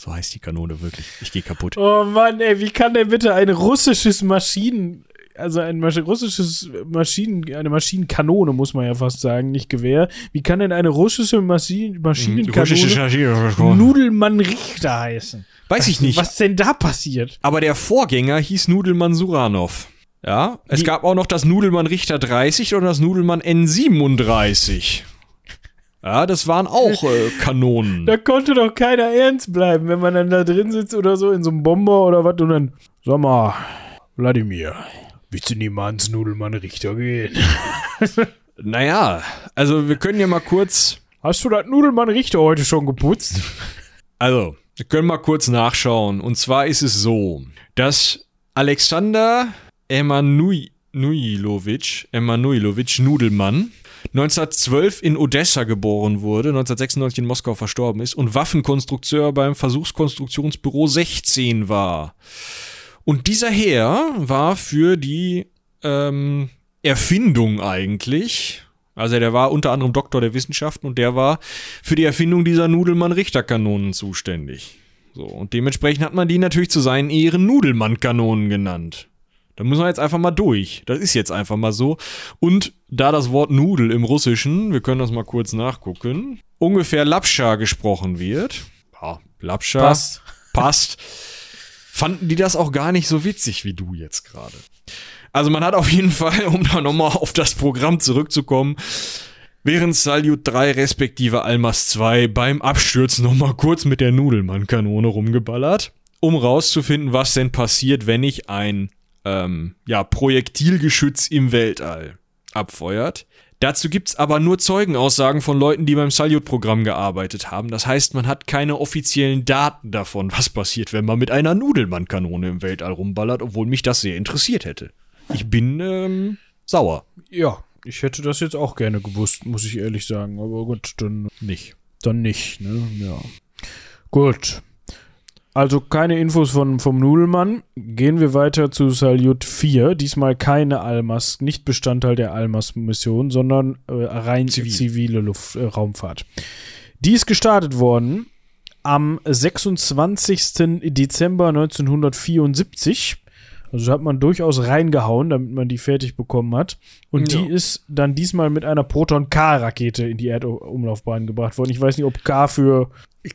So heißt die Kanone wirklich. Ich gehe kaputt. Oh Mann, ey, wie kann denn bitte eine Maschinenkanone, muss man ja fast sagen, nicht Gewehr. Wie kann denn eine russische Maschinenkanone Nudelman-Rikhter heißen? Weiß ich nicht. Was denn da passiert? Aber der Vorgänger hieß Nudelman-Suranov. Ja, es gab auch noch das Nudelman-Rikhter 30 und das Nudelman N37. Ja, das waren auch Kanonen. Da konnte doch keiner ernst bleiben, wenn man dann da drin sitzt oder so in so einem Bomber oder was und dann, sag mal, Wladimir, willst du nie mal ans Nudelman-Rikhter gehen? Naja, also wir können ja mal kurz... Hast du das Nudelman-Rikhter heute schon geputzt? Also, wir können mal kurz nachschauen. Und zwar ist es so, dass Alexander Emanuilowitsch Nudelman 1912 in Odessa geboren wurde, 1996 in Moskau verstorben ist und Waffenkonstrukteur beim Versuchskonstruktionsbüro 16 war. Und dieser Herr war für die Erfindung eigentlich, also der war unter anderem Doktor der Wissenschaften und der war für die Erfindung dieser Nudelman-Rikhter-Kanonen zuständig. So, und dementsprechend hat man die natürlich zu seinen Ehren Nudelman-Kanonen genannt. Da müssen wir jetzt einfach mal durch. Das ist jetzt einfach mal so. Und da das Wort Nudel im Russischen, wir können das mal kurz nachgucken, ungefähr Lapscha gesprochen wird. Ja, Lapscha. Passt. Fanden die das auch gar nicht so witzig wie du jetzt gerade. Also man hat auf jeden Fall, um da nochmal auf das Programm zurückzukommen, während Salyut 3 respektive Almaz 2 beim Abstürzen nochmal kurz mit der Nudelmann-Kanone rumgeballert, um rauszufinden, was denn passiert, wenn ich ein Projektilgeschütz im Weltall abfeuert. Dazu gibt es aber nur Zeugenaussagen von Leuten, die beim Salyut-Programm gearbeitet haben. Das heißt, man hat keine offiziellen Daten davon, was passiert, wenn man mit einer Nudelmann-Kanone im Weltall rumballert, obwohl mich das sehr interessiert hätte. Ich bin sauer. Ja, ich hätte das jetzt auch gerne gewusst, muss ich ehrlich sagen. Aber gut, dann nicht. Dann nicht, ne? Ja. Gut. Also keine Infos vom Nudelman. Gehen wir weiter zu Salyut 4. Diesmal keine Almaz, nicht Bestandteil der Almaz-Mission, sondern rein zivile Raumfahrt. Die ist gestartet worden am 26. Dezember 1974. Also hat man durchaus reingehauen, damit man die fertig bekommen hat. Und die ist dann diesmal mit einer Proton-K-Rakete in die Erdumlaufbahn gebracht worden. Ich weiß nicht, ob K für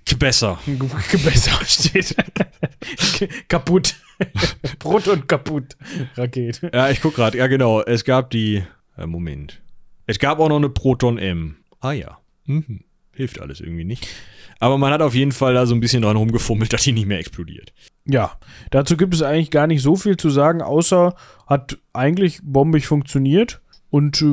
Gebesser steht. Kaputt. Proton kaputt. Rakete. Ja, ich guck gerade. Ja, genau. Es gab die. Moment. Es gab auch noch eine Proton M. Ah ja. Mhm. Hilft alles irgendwie nicht. Aber man hat auf jeden Fall da so ein bisschen dran rumgefummelt, dass die nicht mehr explodiert. Ja, dazu gibt es eigentlich gar nicht so viel zu sagen, außer hat eigentlich bombig funktioniert und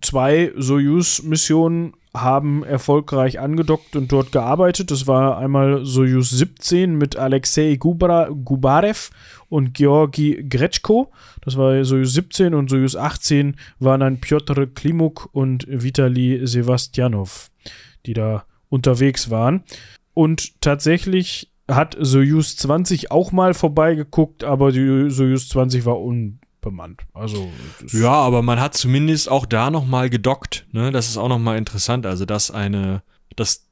2 Soyuz-Missionen haben erfolgreich angedockt und dort gearbeitet. Das war einmal Soyuz 17 mit Alexei Gubarev und Georgi Gretschko. Das war Soyuz 17 und Soyuz 18 waren dann Pjotr Klimuk und Vitali Sevastjanov, die da unterwegs waren. Und tatsächlich hat Soyuz 20 auch mal vorbeigeguckt, aber die Soyuz 20 war unbemannt. Also, ja, aber man hat zumindest auch da nochmal gedockt. Ne? Das ist auch nochmal interessant. Also, dass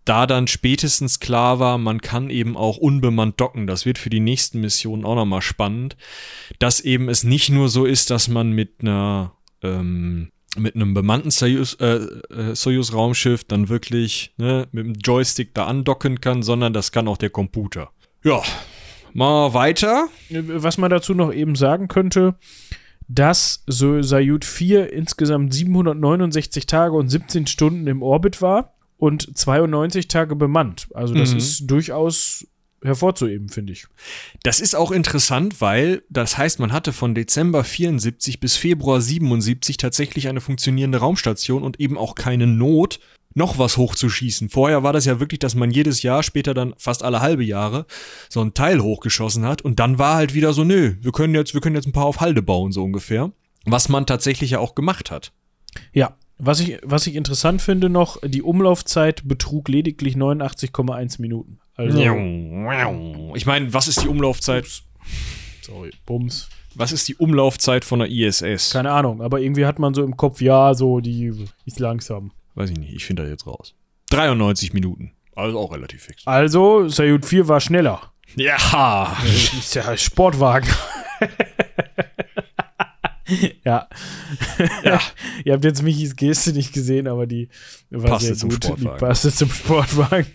da dann spätestens klar war, man kann eben auch unbemannt docken. Das wird für die nächsten Missionen auch nochmal spannend. Dass eben es nicht nur so ist, dass man mit einem bemannten Soyuz-Raumschiff dann wirklich mit dem Joystick da andocken kann, sondern das kann auch der Computer. Ja, mal weiter. Was man dazu noch eben sagen könnte, dass Salyut 4 insgesamt 769 Tage und 17 Stunden im Orbit war und 92 Tage bemannt. Also das ist durchaus hervorzuheben, finde ich. Das ist auch interessant, weil das heißt, man hatte von Dezember 74 bis Februar 77 tatsächlich eine funktionierende Raumstation und eben auch keine Not, noch was hochzuschießen. Vorher war das ja wirklich, dass man jedes Jahr, später dann fast alle halbe Jahre, so ein Teil hochgeschossen hat und dann war halt wieder so, nö, wir können jetzt ein paar auf Halde bauen, so ungefähr. Was man tatsächlich ja auch gemacht hat. Ja. Was ich interessant finde noch, die Umlaufzeit betrug lediglich 89,1 Minuten. Also, ich meine, was ist die Umlaufzeit? Ups. Sorry, Bums. Was ist die Umlaufzeit von der ISS? Keine Ahnung, aber irgendwie hat man so im Kopf, ja, so die ist langsam. Weiß ich nicht, ich finde das jetzt raus. 93 Minuten, also auch relativ fix. Also, Salyut 4 war schneller. Ja. Ist ja Sportwagen. Ja. Ihr habt jetzt Michis Geste nicht gesehen, aber die war passte sehr gut. Die passte zum Sportwagen.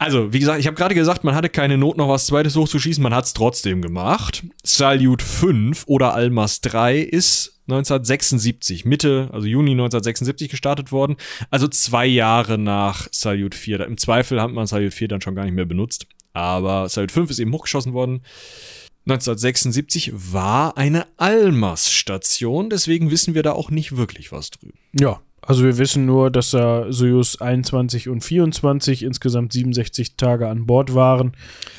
Also, wie gesagt, ich habe gerade gesagt, man hatte keine Not, noch was Zweites hochzuschießen. Man hat es trotzdem gemacht. Salyut 5 oder Almaz 3 ist 1976, Juni 1976 gestartet worden. Also 2 Jahre nach Salyut 4. Im Zweifel hat man Salyut 4 dann schon gar nicht mehr benutzt. Aber Salyut 5 ist eben hochgeschossen worden. 1976 war eine Almaz-Station, deswegen wissen wir da auch nicht wirklich was drüber. Ja, also wir wissen nur, dass da Soyuz 21 und 24 insgesamt 67 Tage an Bord waren.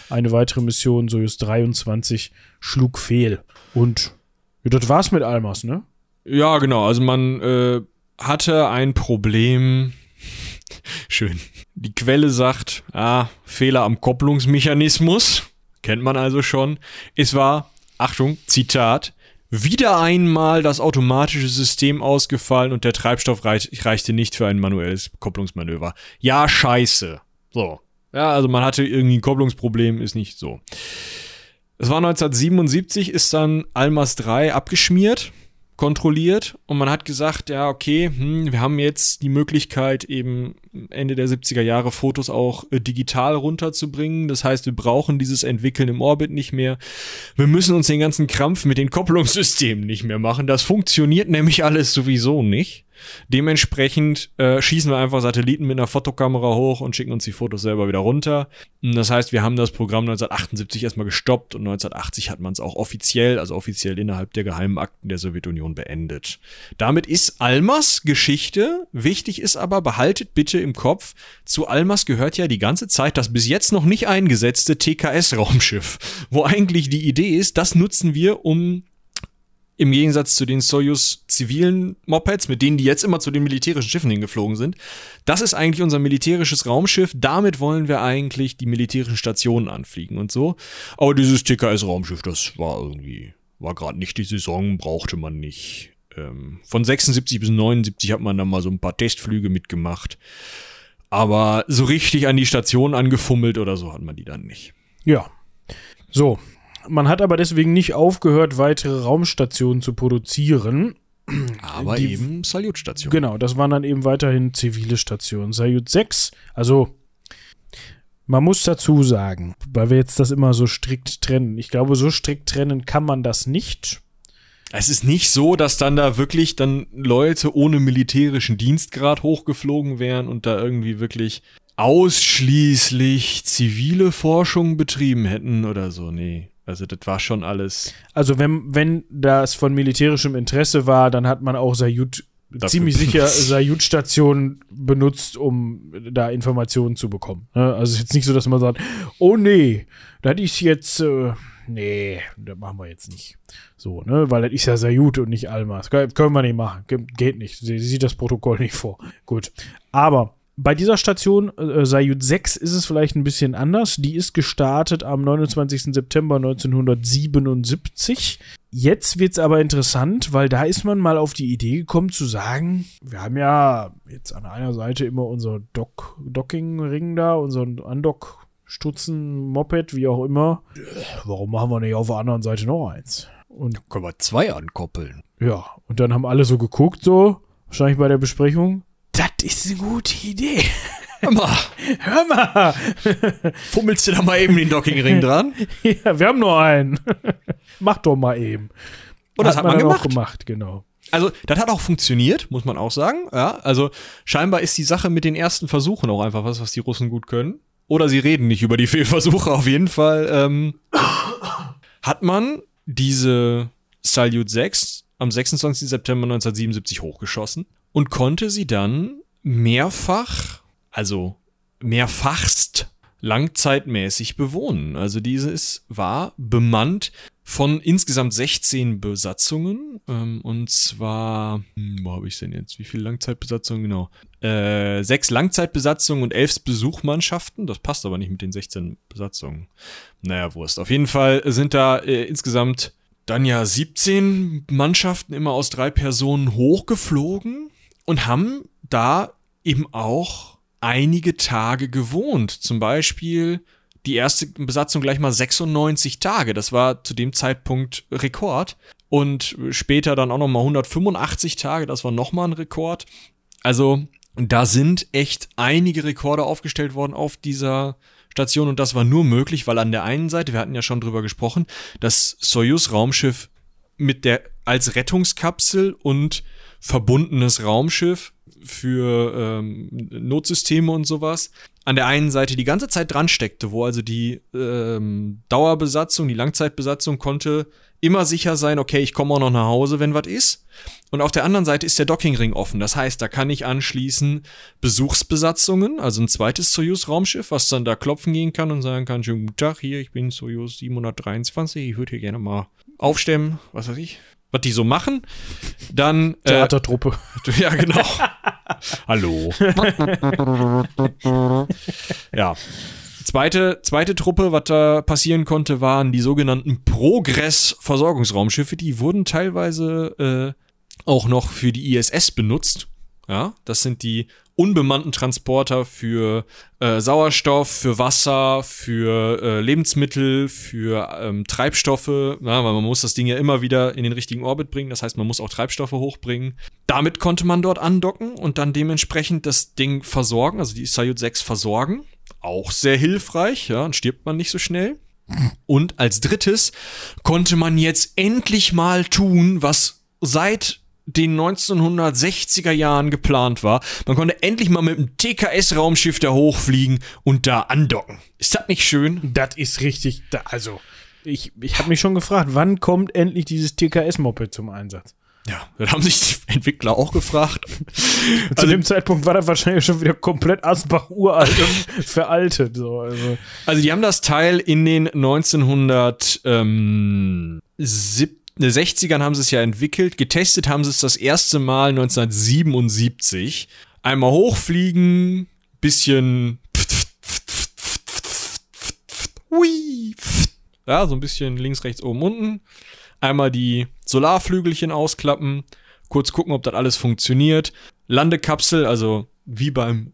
Eine weitere Mission, Soyuz 23, schlug fehl. Und ja, das war's mit Almaz, ne? Ja, genau. Also man hatte ein Problem. Schön. Die Quelle sagt, Fehler am Kopplungsmechanismus. Kennt man also schon. Es war, Achtung, Zitat, wieder einmal das automatische System ausgefallen und der Treibstoff reichte nicht für ein manuelles Kopplungsmanöver. Ja, scheiße. So. Ja, also man hatte irgendwie ein Kopplungsproblem, ist nicht so. Es war 1977, ist dann Almaz 3 abgeschmiert, kontrolliert und man hat gesagt, ja, okay, wir haben jetzt die Möglichkeit, eben Ende der 70er Jahre Fotos auch digital runterzubringen. Das heißt, wir brauchen dieses Entwickeln im Orbit nicht mehr. Wir müssen uns den ganzen Krampf mit den Kopplungssystemen nicht mehr machen. Das funktioniert nämlich alles sowieso nicht. Dementsprechend schießen wir einfach Satelliten mit einer Fotokamera hoch und schicken uns die Fotos selber wieder runter. Das heißt, wir haben das Programm 1978 erstmal gestoppt und 1980 hat man es auch offiziell innerhalb der geheimen Akten der Sowjetunion beendet. Damit ist Almaz Geschichte. Wichtig ist aber, behaltet bitte im Kopf, zu Almaz gehört ja die ganze Zeit das bis jetzt noch nicht eingesetzte TKS-Raumschiff, wo eigentlich die Idee ist, das nutzen wir, um im Gegensatz zu den Soyuz-zivilen Mopeds, mit denen die jetzt immer zu den militärischen Schiffen hingeflogen sind. Das ist eigentlich unser militärisches Raumschiff. Damit wollen wir eigentlich die militärischen Stationen anfliegen und so. Aber dieses TKS-Raumschiff, das war gerade nicht die Saison, brauchte man nicht. Von 76 bis 79 hat man dann mal so ein paar Testflüge mitgemacht. Aber so richtig an die Station angefummelt oder so hat man die dann nicht. Ja, so. Man hat aber deswegen nicht aufgehört, weitere Raumstationen zu produzieren. Aber eben Salyut-Stationen. Genau, das waren dann eben weiterhin zivile Stationen. Salyut 6, also man muss dazu sagen, weil wir jetzt das immer so strikt trennen. Ich glaube, so strikt trennen kann man das nicht. Es ist nicht so, dass dann da wirklich dann Leute ohne militärischen Dienstgrad hochgeflogen wären und da irgendwie wirklich ausschließlich zivile Forschung betrieben hätten oder so. Nee. Also das war schon alles. Also wenn das von militärischem Interesse war, dann hat man auch Salyut ziemlich sicher Salyut-Stationen benutzt, um da Informationen zu bekommen. Also ist jetzt nicht so, dass man sagt, oh nee, das ist jetzt, nee, das machen wir jetzt nicht. So, ne, weil das ist ja Salyut und nicht Almaz. Können wir nicht machen. Geht nicht. Sieht das Protokoll nicht vor. Gut. Aber Bei dieser Station, Salyut 6, ist es vielleicht ein bisschen anders. Die ist gestartet am 29. September 1977. Jetzt wird es aber interessant, weil da ist man mal auf die Idee gekommen zu sagen, wir haben ja jetzt an einer Seite immer unser Docking-Ring da, unseren Andock-Stutzen-Moped, wie auch immer. Warum machen wir nicht auf der anderen Seite noch eins? Und da können wir zwei ankoppeln. Ja, und dann haben alle so geguckt, so wahrscheinlich bei der Besprechung. Das ist eine gute Idee. Hör mal. Fummelst du da mal eben den Dockingring dran? Ja, wir haben nur einen. Mach doch mal eben. Und das hat man gemacht. Auch gemacht, genau. Also, das hat auch funktioniert, muss man auch sagen. Ja, also scheinbar ist die Sache mit den ersten Versuchen auch einfach was die Russen gut können. Oder sie reden nicht über die Fehlversuche. Auf jeden Fall hat man diese Salyut 6 am 26. September 1977 hochgeschossen. Und konnte sie dann mehrfachst langzeitmäßig bewohnen. Also dieses war bemannt von insgesamt 16 Besatzungen. Und zwar, wo habe ich denn jetzt? Wie viele Langzeitbesatzungen? Genau. 6 Langzeitbesatzungen und 11 Besuchmannschaften. Das passt aber nicht mit den 16 Besatzungen. Naja, Wurst. Auf jeden Fall sind da insgesamt dann ja 17 Mannschaften immer aus 3 Personen hochgeflogen. Und haben da eben auch einige Tage gewohnt. Zum Beispiel die erste Besatzung gleich mal 96 Tage. Das war zu dem Zeitpunkt Rekord. Und später dann auch nochmal 185 Tage. Das war nochmal ein Rekord. Also da sind echt einige Rekorde aufgestellt worden auf dieser Station. Und das war nur möglich, weil an der einen Seite, wir hatten ja schon drüber gesprochen, das Soyuz-Raumschiff als Rettungskapsel und verbundenes Raumschiff für Notsysteme und sowas, an der einen Seite die ganze Zeit dran steckte, wo also die Dauerbesatzung, die Langzeitbesatzung konnte immer sicher sein, okay, ich komme auch noch nach Hause, wenn was ist. Und auf der anderen Seite ist der Dockingring offen. Das heißt, da kann ich anschließen Besuchsbesatzungen, also ein zweites Soyuz-Raumschiff, was dann da klopfen gehen kann und sagen kann, schönen guten Tag, hier, ich bin Soyuz 723, ich würde hier gerne mal aufstemmen, was weiß ich. Was die so machen, dann Theatertruppe. Ja, genau. Hallo. Ja. Zweite Truppe, was da passieren konnte, waren die sogenannten Progress-Versorgungsraumschiffe. Die wurden teilweise auch noch für die ISS benutzt. Ja, das sind die unbemannten Transporter für Sauerstoff, für Wasser, für Lebensmittel, für Treibstoffe, ja, weil man muss das Ding ja immer wieder in den richtigen Orbit bringen, das heißt, man muss auch Treibstoffe hochbringen. Damit konnte man dort andocken und dann dementsprechend das Ding versorgen, also die Salyut 6 versorgen, auch sehr hilfreich, ja, dann stirbt man nicht so schnell. Und als drittes konnte man jetzt endlich mal tun, was seit den 1960er Jahren geplant war. Man konnte endlich mal mit einem TKS-Raumschiff da hochfliegen und da andocken. Ist das nicht schön? Das ist richtig. Also, ich habe mich schon gefragt, wann kommt endlich dieses TKS-Moped zum Einsatz? Ja, das haben sich die Entwickler auch gefragt. Zu dem Zeitpunkt war das wahrscheinlich schon wieder komplett Asbach-uralt und veraltet. So. Also die haben das Teil in den 1960ern haben sie es ja entwickelt. Getestet haben sie es das erste Mal 1977. Einmal hochfliegen, bisschen ja, so ein bisschen links, rechts, oben, unten. Einmal die Solarflügelchen ausklappen. Kurz gucken, ob das alles funktioniert. Landekapsel, also wie beim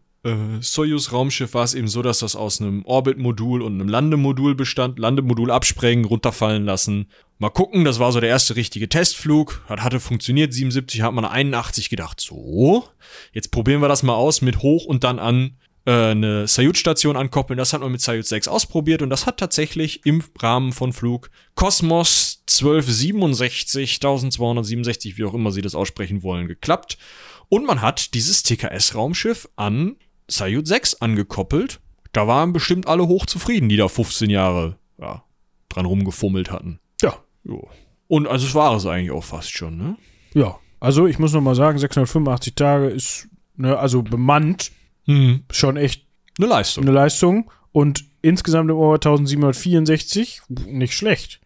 Soyuz-Raumschiff war es eben so, dass das aus einem Orbit-Modul und einem Landemodul bestand. Landemodul absprengen, runterfallen lassen. Mal gucken, das war so der erste richtige Testflug. Das hatte funktioniert, 77 hat man 81 gedacht. So, jetzt probieren wir das mal aus mit hoch und dann an eine Salyut-Station ankoppeln. Das hat man mit Salyut 6 ausprobiert und das hat tatsächlich im Rahmen von Flug Kosmos 1267, 1267, wie auch immer sie das aussprechen wollen, geklappt. Und man hat dieses TKS-Raumschiff an Salyut 6 angekoppelt. Da waren bestimmt alle hochzufrieden, die da 15 Jahre dran rumgefummelt hatten. Ja. Jo. Und also es war es eigentlich auch fast schon, ne? Ja, also ich muss noch mal sagen, 685 Tage ist, ne, also bemannt, schon echt eine Leistung. Und insgesamt im Ohr 1764, nicht schlecht.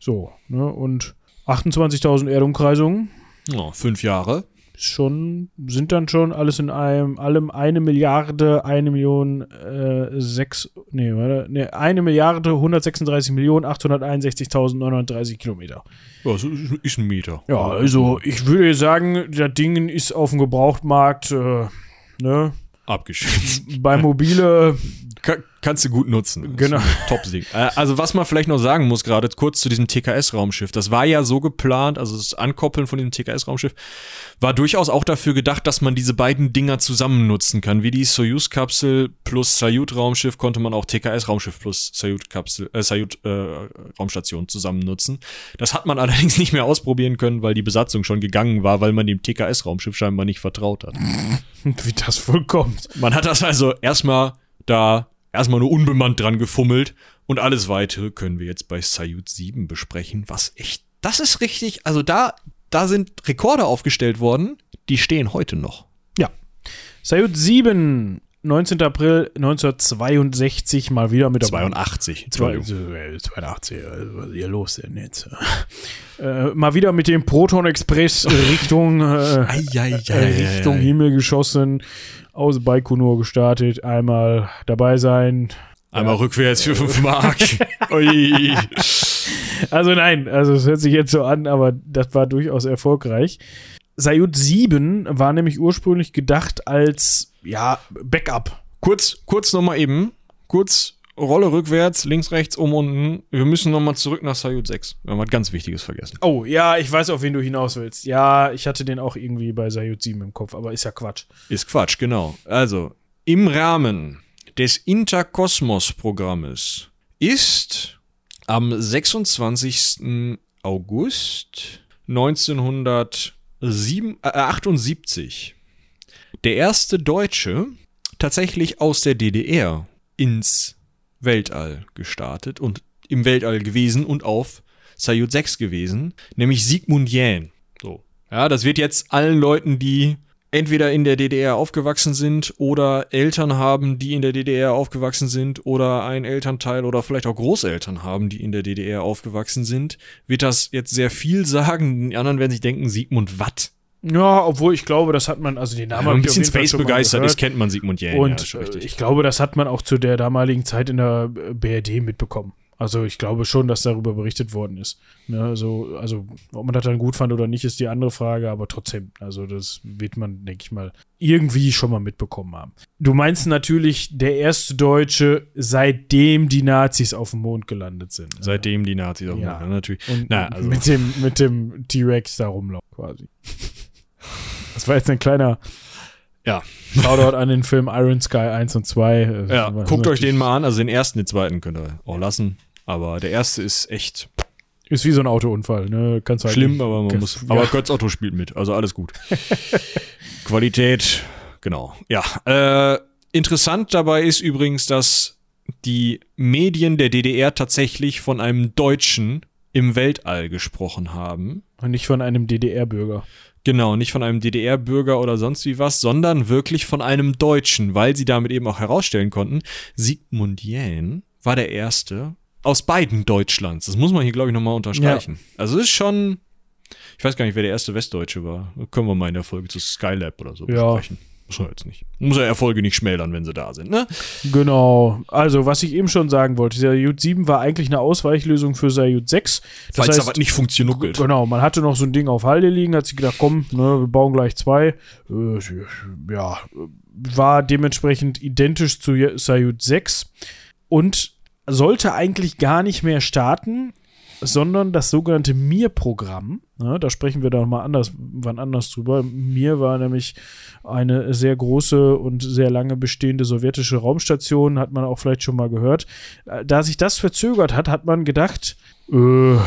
So, ne, und 28.000 Erdumkreisungen. Ja, 5 Jahre. schon, sind dann schon alles in einem, allem 1.136.861.931 Kilometer. Ja, das ist ein Meter. Ja, also ich würde sagen, das Ding ist auf dem Gebrauchtmarkt, ne? Abgeschickt. Bei mobile kannst du gut nutzen. Genau. Top-Ding. Also was man vielleicht noch sagen muss, gerade kurz zu diesem TKS-Raumschiff. Das war ja so geplant, also das Ankoppeln von diesem TKS-Raumschiff war durchaus auch dafür gedacht, dass man diese beiden Dinger zusammen nutzen kann. Wie die Soyuz-Kapsel plus Salyut-Raumschiff konnte man auch TKS-Raumschiff plus Salyut-Kapsel, Salyut-Raumstation zusammen nutzen. Das hat man allerdings nicht mehr ausprobieren können, weil die Besatzung schon gegangen war, weil man dem TKS-Raumschiff scheinbar nicht vertraut hat. Wie das wohl kommt. Man hat das also erstmal nur unbemannt dran gefummelt und alles Weitere können wir jetzt bei Salyut 7 besprechen, was echt, das ist richtig, also da sind Rekorde aufgestellt worden, die stehen heute noch. Ja, Salyut 7, 19. April 1962, mal wieder mit dabei. 82, Entschuldigung. 82, was ist hier los denn jetzt? Mal wieder mit dem Proton-Express Richtung, Richtung Himmel geschossen. Aus Baikonur gestartet, einmal dabei sein. Einmal rückwärts für 5 Mark. Ui. Also nein, also es hört sich jetzt so an, aber das war durchaus erfolgreich. Salyut 7 war nämlich ursprünglich gedacht als, ja, Backup. Kurz nochmal eben, Rolle rückwärts, links, rechts, unten. Wir müssen nochmal zurück nach Salyut 6. Wir haben was ganz Wichtiges vergessen. Oh, ja, ich weiß, auf wen du hinaus willst. Ja, ich hatte den auch irgendwie bei Salyut 7 im Kopf, aber ist ja Quatsch. Ist Quatsch, genau. Also, im Rahmen des Interkosmos-Programmes ist am 26. August 1978 der erste Deutsche tatsächlich aus der DDR ins Weltall gestartet und im Weltall gewesen und auf Salyut 6 gewesen, nämlich Sigmund Jähn. So. Ja, das wird jetzt allen Leuten, die entweder in der DDR aufgewachsen sind oder Eltern haben, die in der DDR aufgewachsen sind oder ein Elternteil oder vielleicht auch Großeltern haben, die in der DDR aufgewachsen sind, wird das jetzt sehr viel sagen. Die anderen werden sich denken, Sigmund Watt. Ja, obwohl ich glaube, das hat man, also den Namen. Ja, ein bisschen Space begeistert ist, kennt man Sigmund Jähn. Und ja, ich glaube, das hat man auch zu der damaligen Zeit in der BRD mitbekommen. Also ich glaube schon, dass darüber berichtet worden ist. Ja, also ob man das dann gut fand oder nicht, ist die andere Frage, aber trotzdem, also das wird man, denke ich mal, irgendwie schon mal mitbekommen haben. Du meinst natürlich der erste Deutsche, seitdem die Nazis auf dem Mond gelandet sind. Seitdem die Nazis auf dem Mond gelandet sind, natürlich. Und also mit dem T-Rex da rumlaufen quasi. Das war jetzt ein kleiner Shoutout an den Film Iron Sky 1 und 2. Ja, guckt euch den mal an. Also den ersten, den zweiten könnt ihr auch lassen. Aber der erste ist echt... Ist wie so ein Autounfall. Ne? Kannst halt schlimm, nicht, aber man muss... Aber Götz Otto spielt mit. Also alles gut. Qualität, genau. Ja, interessant dabei ist übrigens, dass die Medien der DDR tatsächlich von einem Deutschen im Weltall gesprochen haben. Und nicht von einem DDR-Bürger. Genau, nicht von einem DDR-Bürger oder sonst wie was, sondern wirklich von einem Deutschen, weil sie damit eben auch herausstellen konnten, Sigmund Jähn war der Erste aus beiden Deutschlands. Das muss man hier, glaube ich, nochmal unterstreichen. Ja. Also es ist schon, ich weiß gar nicht, wer der erste Westdeutsche war. Können wir mal in der Folge zu Skylab oder so besprechen. Muss man jetzt nicht. Muss ja Erfolge nicht schmälern, wenn sie da sind, ne? Genau. Also, was ich eben schon sagen wollte, Salyut 7 war eigentlich eine Ausweichlösung für Salyut 6. Das heißt, da was nicht funktioniert. Genau, man hatte noch so ein Ding auf Halde liegen, hat sich gedacht, komm, ne, wir bauen gleich 2. Ja, war dementsprechend identisch zu Salyut 6 und sollte eigentlich gar nicht mehr starten, sondern das sogenannte Mir-Programm. Ja, da sprechen wir dann mal wann anders drüber. Mir war nämlich eine sehr große und sehr lange bestehende sowjetische Raumstation, hat man auch vielleicht schon mal gehört. Da sich das verzögert hat, hat man gedacht, haben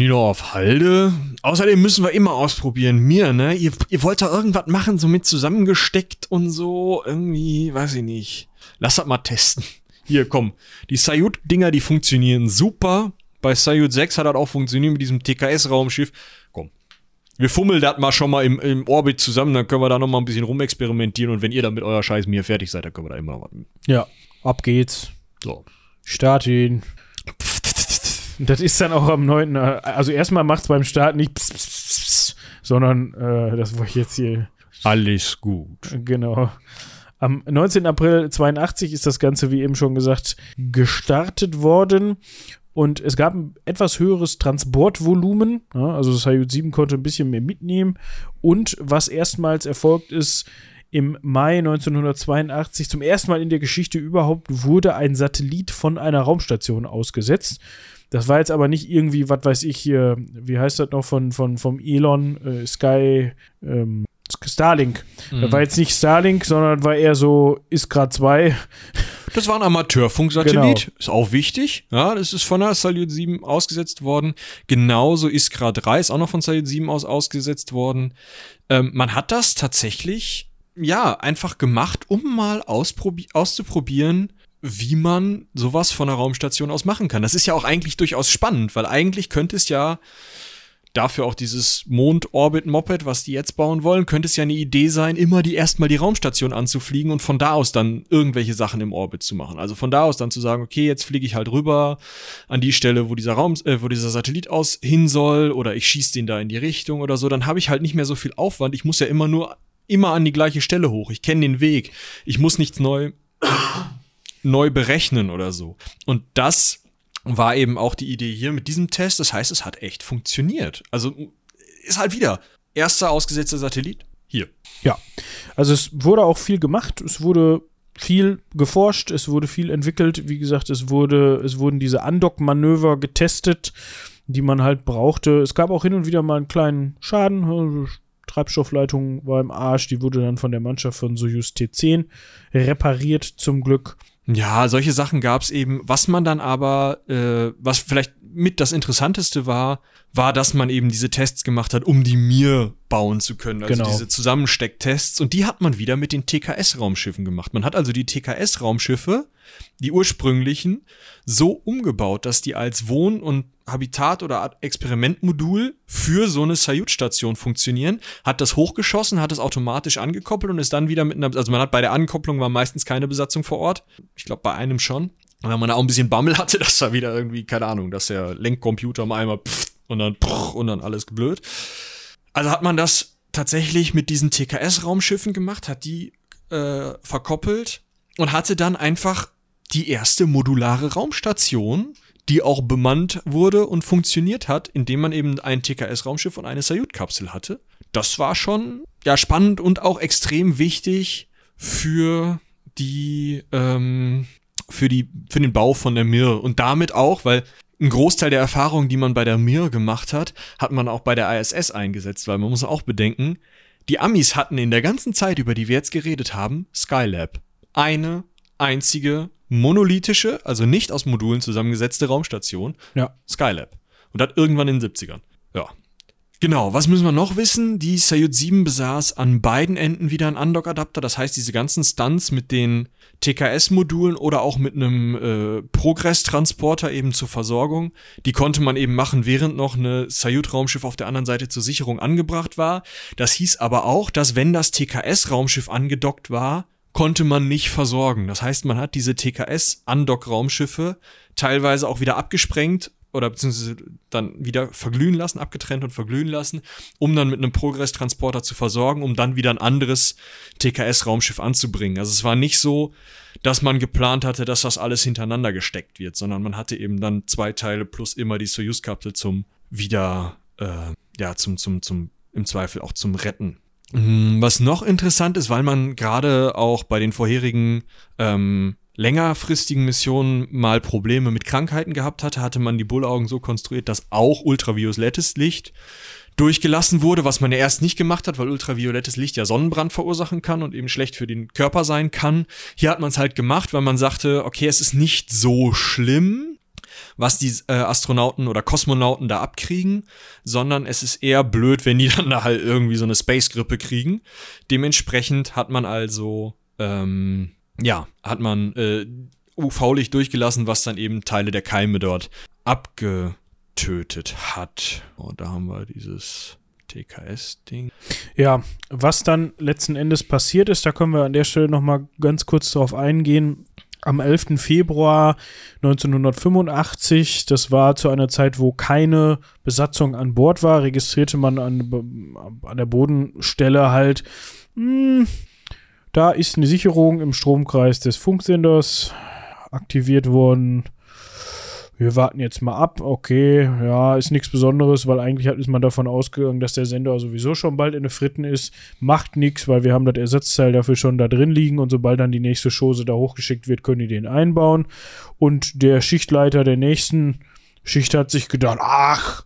die noch auf Halde? Außerdem müssen wir immer ausprobieren. Mir, ne? Ihr wollt da irgendwas machen, so mit zusammengesteckt und so. Irgendwie, weiß ich nicht. Lass das mal testen. Hier, komm. Die Salyut-Dinger, die funktionieren super. Bei Salyut 6 hat das auch funktioniert mit diesem TKS-Raumschiff. Komm, wir fummeln das mal schon mal im Orbit zusammen, dann können wir da noch mal ein bisschen rumexperimentieren und wenn ihr dann mit eurer Scheiß Mir fertig seid, dann können wir da immer noch warten. Ja, ab geht's. So. Start ihn. Das ist dann auch am 9. Also erstmal macht's beim Start nicht pss, pss, pss, pss, sondern das war jetzt hier. Alles gut. Genau. Am 19. April 82 ist das Ganze, wie eben schon gesagt, gestartet worden. Und es gab ein etwas höheres Transportvolumen. Ja, also Salyut 7 konnte ein bisschen mehr mitnehmen. Und was erstmals erfolgt ist, im Mai 1982, zum ersten Mal in der Geschichte überhaupt, wurde ein Satellit von einer Raumstation ausgesetzt. Das war jetzt aber nicht irgendwie, was weiß ich hier, wie heißt das noch, vom Elon, Sky, Starlink. Mhm. Das war jetzt nicht Starlink, sondern war eher so Iskra 2. Das war ein Amateurfunksatellit, genau. Ist auch wichtig. Ja, das ist von der Salyut 7 ausgesetzt worden. Genauso Iskra 3 ist auch noch von Salyut 7 aus ausgesetzt worden. Man hat das tatsächlich, ja, einfach gemacht, um mal auszuprobieren, wie man sowas von einer Raumstation aus machen kann. Das ist ja auch eigentlich durchaus spannend, weil eigentlich könnte es ja dafür auch dieses Mond-Orbit-Moped, was die jetzt bauen wollen, könnte es ja eine Idee sein, immer erstmal die Raumstation anzufliegen und von da aus dann irgendwelche Sachen im Orbit zu machen. Also von da aus dann zu sagen, okay, jetzt fliege ich halt rüber an die Stelle, wo dieser Satellit aus hin soll, oder ich schieße den da in die Richtung oder so. Dann habe ich halt nicht mehr so viel Aufwand. Ich muss ja immer an die gleiche Stelle hoch. Ich kenne den Weg. Ich muss nichts neu berechnen oder so. Und das war eben auch die Idee hier mit diesem Test. Das heißt, es hat echt funktioniert. Also ist halt wieder erster ausgesetzter Satellit hier. Ja, also es wurde auch viel gemacht. Es wurde viel geforscht. Es wurde viel entwickelt. Wie gesagt, es wurden diese Andock-Manöver getestet, die man halt brauchte. Es gab auch hin und wieder mal einen kleinen Schaden. Treibstoffleitung war im Arsch. Die wurde dann von der Mannschaft von Soyuz T10 repariert, zum Glück. Ja, solche Sachen gab's eben. Was man dann aber, was vielleicht mit das Interessanteste war, dass man eben diese Tests gemacht hat, um die Mir bauen zu können. Also genau, diese Zusammenstecktests. Und die hat man wieder mit den TKS-Raumschiffen gemacht. Man hat also die TKS-Raumschiffe, die ursprünglichen, so umgebaut, dass die als Wohn- und Habitat- oder Experimentmodul für so eine Salyut-Station funktionieren, hat das hochgeschossen, hat es automatisch angekoppelt und ist dann wieder mit einer, also man hat bei der Ankopplung war meistens keine Besatzung vor Ort, ich glaube bei einem schon, und wenn man da auch ein bisschen Bammel hatte, dass da wieder irgendwie, keine Ahnung, dass der Lenkcomputer mal einmal und dann alles blöd. Also hat man das tatsächlich mit diesen TKS-Raumschiffen gemacht, hat die verkoppelt und hatte dann einfach die erste modulare Raumstation, die auch bemannt wurde und funktioniert hat, indem man eben ein TKS-Raumschiff und eine Salyut-Kapsel hatte. Das war schon ja spannend und auch extrem wichtig für den Bau von der Mir. Und damit auch, weil ein Großteil der Erfahrungen, die man bei der Mir gemacht hat, hat man auch bei der ISS eingesetzt, weil man muss auch bedenken, die Amis hatten in der ganzen Zeit, über die wir jetzt geredet haben, Skylab. Eine einzige monolithische, also nicht aus Modulen zusammengesetzte Raumstation, ja. Skylab. Und das irgendwann in den 70ern. Ja. Genau, was müssen wir noch wissen? Die Salyut 7 besaß an beiden Enden wieder einen Andock-Adapter. Das heißt, diese ganzen Stunts mit den TKS-Modulen oder auch mit einem Progress-Transporter eben zur Versorgung, die konnte man eben machen, während noch eine Salyut-Raumschiff auf der anderen Seite zur Sicherung angebracht war. Das hieß aber auch, dass wenn das TKS-Raumschiff angedockt war, konnte man nicht versorgen. Das heißt, man hat diese TKS-Andock-Raumschiffe teilweise auch wieder abgesprengt oder beziehungsweise dann wieder verglühen lassen, abgetrennt und verglühen lassen, um dann mit einem Progress-Transporter zu versorgen, um dann wieder ein anderes TKS-Raumschiff anzubringen. Also es war nicht so, dass man geplant hatte, dass das alles hintereinander gesteckt wird, sondern man hatte eben dann zwei Teile plus immer die Soyuz-Kapsel zum wieder, im Zweifel auch zum Retten. Was noch interessant ist, weil man gerade auch bei den vorherigen längerfristigen Missionen mal Probleme mit Krankheiten gehabt hatte, hatte man die Bullaugen so konstruiert, dass auch ultraviolettes Licht durchgelassen wurde, was man ja erst nicht gemacht hat, weil ultraviolettes Licht ja Sonnenbrand verursachen kann und eben schlecht für den Körper sein kann. Hier hat man es halt gemacht, weil man sagte, okay, es ist nicht so schlimm, was die Astronauten oder Kosmonauten da abkriegen, sondern es ist eher blöd, wenn die dann da halt irgendwie so eine Space-Grippe kriegen. Dementsprechend hat man also, UV-Licht durchgelassen, was dann eben Teile der Keime dort abgetötet hat. Und da haben wir dieses TKS-Ding. Ja, was dann letzten Endes passiert ist, da können wir an der Stelle nochmal ganz kurz drauf eingehen. am 11. Februar 1985, das war zu einer Zeit, wo keine Besatzung an Bord war, registrierte man an der Bodenstelle halt, da ist eine Sicherung im Stromkreis des Funksenders aktiviert worden. Wir warten jetzt mal ab, okay, ja, ist nichts Besonderes, weil eigentlich ist man davon ausgegangen, dass der Sender sowieso schon bald in den Fritten ist, macht nichts, weil wir haben das Ersatzteil dafür schon da drin liegen und sobald dann die nächste Chose da hochgeschickt wird, können die den einbauen und der Schichtleiter der nächsten Schicht hat sich gedacht, ach,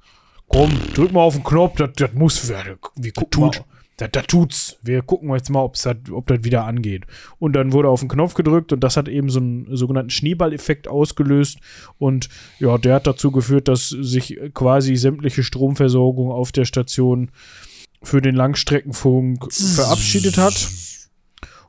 komm, drück mal auf den Knopf, das muss werden, wir gucken mal. Da tut's. Wir gucken jetzt mal, ob das wieder angeht. Und dann wurde auf den Knopf gedrückt und das hat eben so einen sogenannten Schneeballeffekt ausgelöst. Und ja, der hat dazu geführt, dass sich quasi sämtliche Stromversorgung auf der Station für den Langstreckenfunk verabschiedet hat.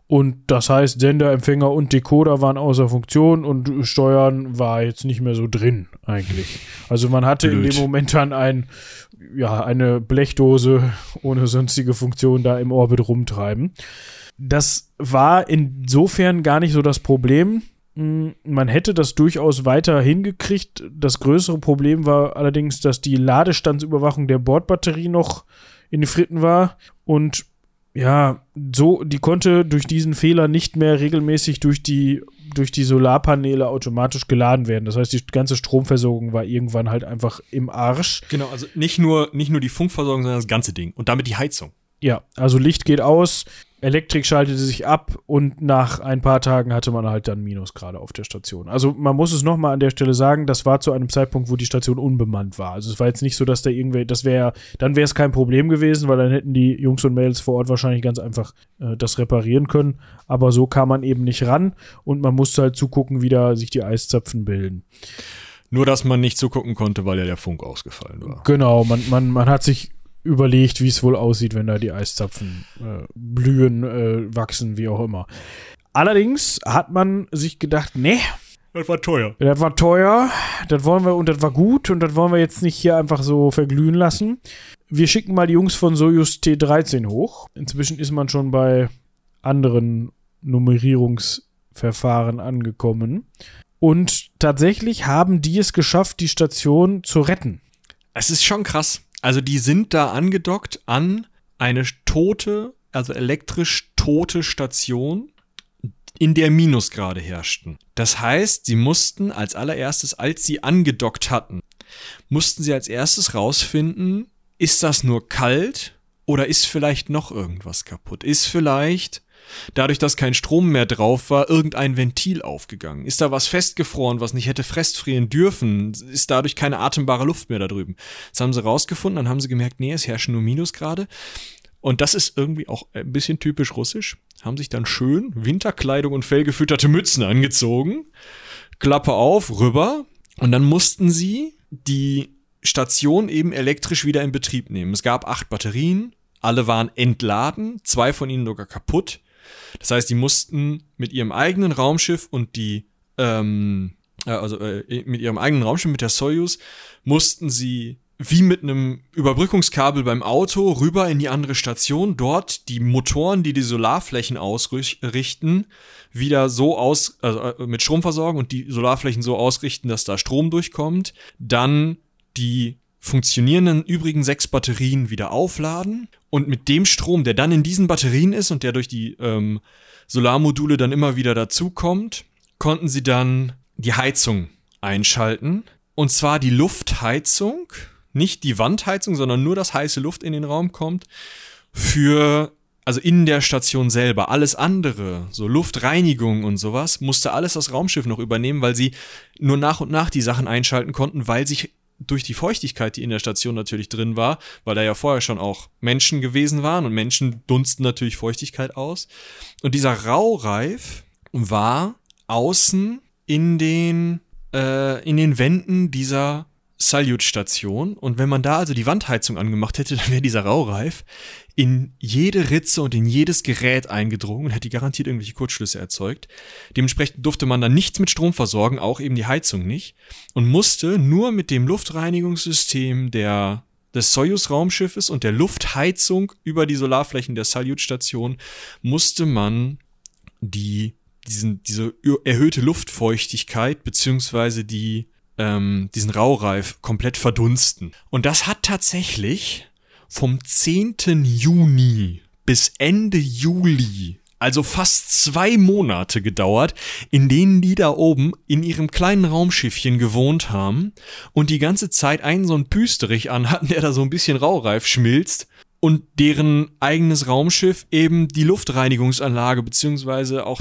Und das heißt, Sender, Empfänger und Decoder waren außer Funktion und Steuern war jetzt nicht mehr so drin eigentlich. Also man hatte in dem Moment dann eine Blechdose ohne sonstige Funktion da im Orbit rumtreiben. Das war insofern gar nicht so das Problem. Man hätte das durchaus weiter hingekriegt. Das größere Problem war allerdings, dass die Ladestandsüberwachung der Bordbatterie noch in den Fritten war und ja, so, die konnte durch diesen Fehler nicht mehr regelmäßig durch die Solarpaneele automatisch geladen werden. Das heißt, die ganze Stromversorgung war irgendwann halt einfach im Arsch. Genau, also nicht nur die Funkversorgung, sondern das ganze Ding und damit die Heizung. Ja, also Licht geht aus, Elektrik schaltete sich ab und nach ein paar Tagen hatte man halt dann Minusgrade auf der Station. Also man muss es nochmal an der Stelle sagen, das war zu einem Zeitpunkt, wo die Station unbemannt war. Also es war jetzt nicht so, dass da irgendwer, dann wäre es kein Problem gewesen, weil dann hätten die Jungs und Mädels vor Ort wahrscheinlich ganz einfach das reparieren können. Aber so kam man eben nicht ran und man musste halt zugucken, wie da sich die Eiszapfen bilden. Nur, dass man nicht zugucken konnte, weil ja der Funk ausgefallen war. Genau, man hat sich überlegt, wie es wohl aussieht, wenn da die Eiszapfen blühen, wachsen, wie auch immer. Allerdings hat man sich gedacht, nee, das war teuer. Das war teuer, das wollen wir und das war gut und das wollen wir jetzt nicht hier einfach so verglühen lassen. Wir schicken mal die Jungs von Soyuz T13 hoch. Inzwischen ist man schon bei anderen Nummerierungsverfahren angekommen. Und tatsächlich haben die es geschafft, die Station zu retten. Es ist schon krass. Also die sind da angedockt an eine tote, also elektrisch tote Station, in der Minusgrade herrschten. Das heißt, sie mussten als allererstes, als sie angedockt hatten, mussten sie als erstes rausfinden, ist das nur kalt oder ist vielleicht noch irgendwas kaputt? Ist vielleicht, dadurch, dass kein Strom mehr drauf war, irgendein Ventil aufgegangen? Ist da was festgefroren, was nicht hätte festfrieren dürfen? Ist dadurch keine atembare Luft mehr da drüben? Das haben sie rausgefunden, dann haben sie gemerkt, nee, es herrschen nur Minusgrade. Und das ist irgendwie auch ein bisschen typisch russisch. Haben sich dann schön Winterkleidung und fellgefütterte Mützen angezogen, Klappe auf, rüber. Und dann mussten sie die Station eben elektrisch wieder in Betrieb nehmen. Es gab 8 Batterien, alle waren entladen, 2 von ihnen sogar kaputt. Das heißt, die mussten mit ihrem eigenen Raumschiff und mit ihrem eigenen Raumschiff, mit der Soyuz, mussten sie wie mit einem Überbrückungskabel beim Auto rüber in die andere Station, dort die Motoren, die Solarflächen ausrichten, wieder so mit Strom versorgen und die Solarflächen so ausrichten, dass da Strom durchkommt, dann die funktionierenden übrigen 6 Batterien wieder aufladen und mit dem Strom, der dann in diesen Batterien ist und der durch die Solarmodule dann immer wieder dazukommt, konnten sie dann die Heizung einschalten. Und zwar die Luftheizung, nicht die Wandheizung, sondern nur, dass heiße Luft in den Raum kommt, also in der Station selber. Alles andere, so Luftreinigung und sowas, musste alles das Raumschiff noch übernehmen, weil sie nur nach und nach die Sachen einschalten konnten, weil sich durch die Feuchtigkeit, die in der Station natürlich drin war, weil da ja vorher schon auch Menschen gewesen waren und Menschen dunsten natürlich Feuchtigkeit aus. Und dieser Raureif war außen in den Wänden dieser Salyut-Station. Und wenn man da also die Wandheizung angemacht hätte, dann wäre dieser Raureif in jede Ritze und in jedes Gerät eingedrungen und hätte garantiert irgendwelche Kurzschlüsse erzeugt. Dementsprechend durfte man dann nichts mit Strom versorgen, auch eben die Heizung nicht, und musste nur mit dem Luftreinigungssystem des Soyuz-Raumschiffes und der Luftheizung über die Solarflächen der Salyut-Station musste man die diese erhöhte Luftfeuchtigkeit beziehungsweise diesen Raureif komplett verdunsten. Und das hat tatsächlich vom 10. Juni bis Ende Juli, also fast 2 Monate gedauert, in denen die da oben in ihrem kleinen Raumschiffchen gewohnt haben und die ganze Zeit einen so einen Püsterich anhatten, der da so ein bisschen raureif schmilzt und deren eigenes Raumschiff eben die Luftreinigungsanlage beziehungsweise auch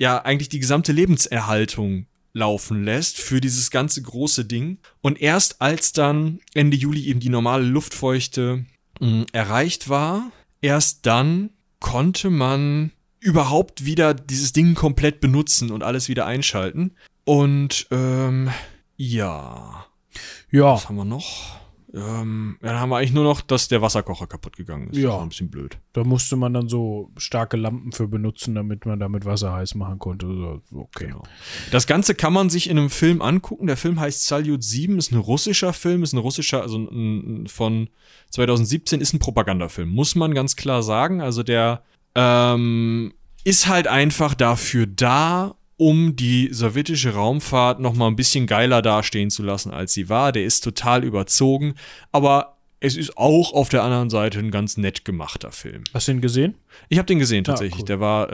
eigentlich die gesamte Lebenserhaltung laufen lässt für dieses ganze große Ding. Und erst als dann Ende Juli eben die normale Luftfeuchte erreicht war, erst dann konnte man überhaupt wieder dieses Ding komplett benutzen und alles wieder einschalten. Und, ja. Was haben wir noch? Dann haben wir eigentlich nur noch, dass der Wasserkocher kaputt gegangen ist. Ja. Das war ein bisschen blöd. Da musste man dann so starke Lampen für benutzen, damit man damit Wasser heiß machen konnte. Okay. Genau. Das Ganze kann man sich in einem Film angucken. Der Film heißt Salyut 7, ist ein russischer Film, von 2017, ist ein Propagandafilm. Muss man ganz klar sagen. Also der ist halt einfach dafür da, um die sowjetische Raumfahrt noch mal ein bisschen geiler dastehen zu lassen, als sie war. Der ist total überzogen, aber es ist auch auf der anderen Seite ein ganz nett gemachter Film. Hast du den gesehen? Ich habe den gesehen, tatsächlich. Cool. Der war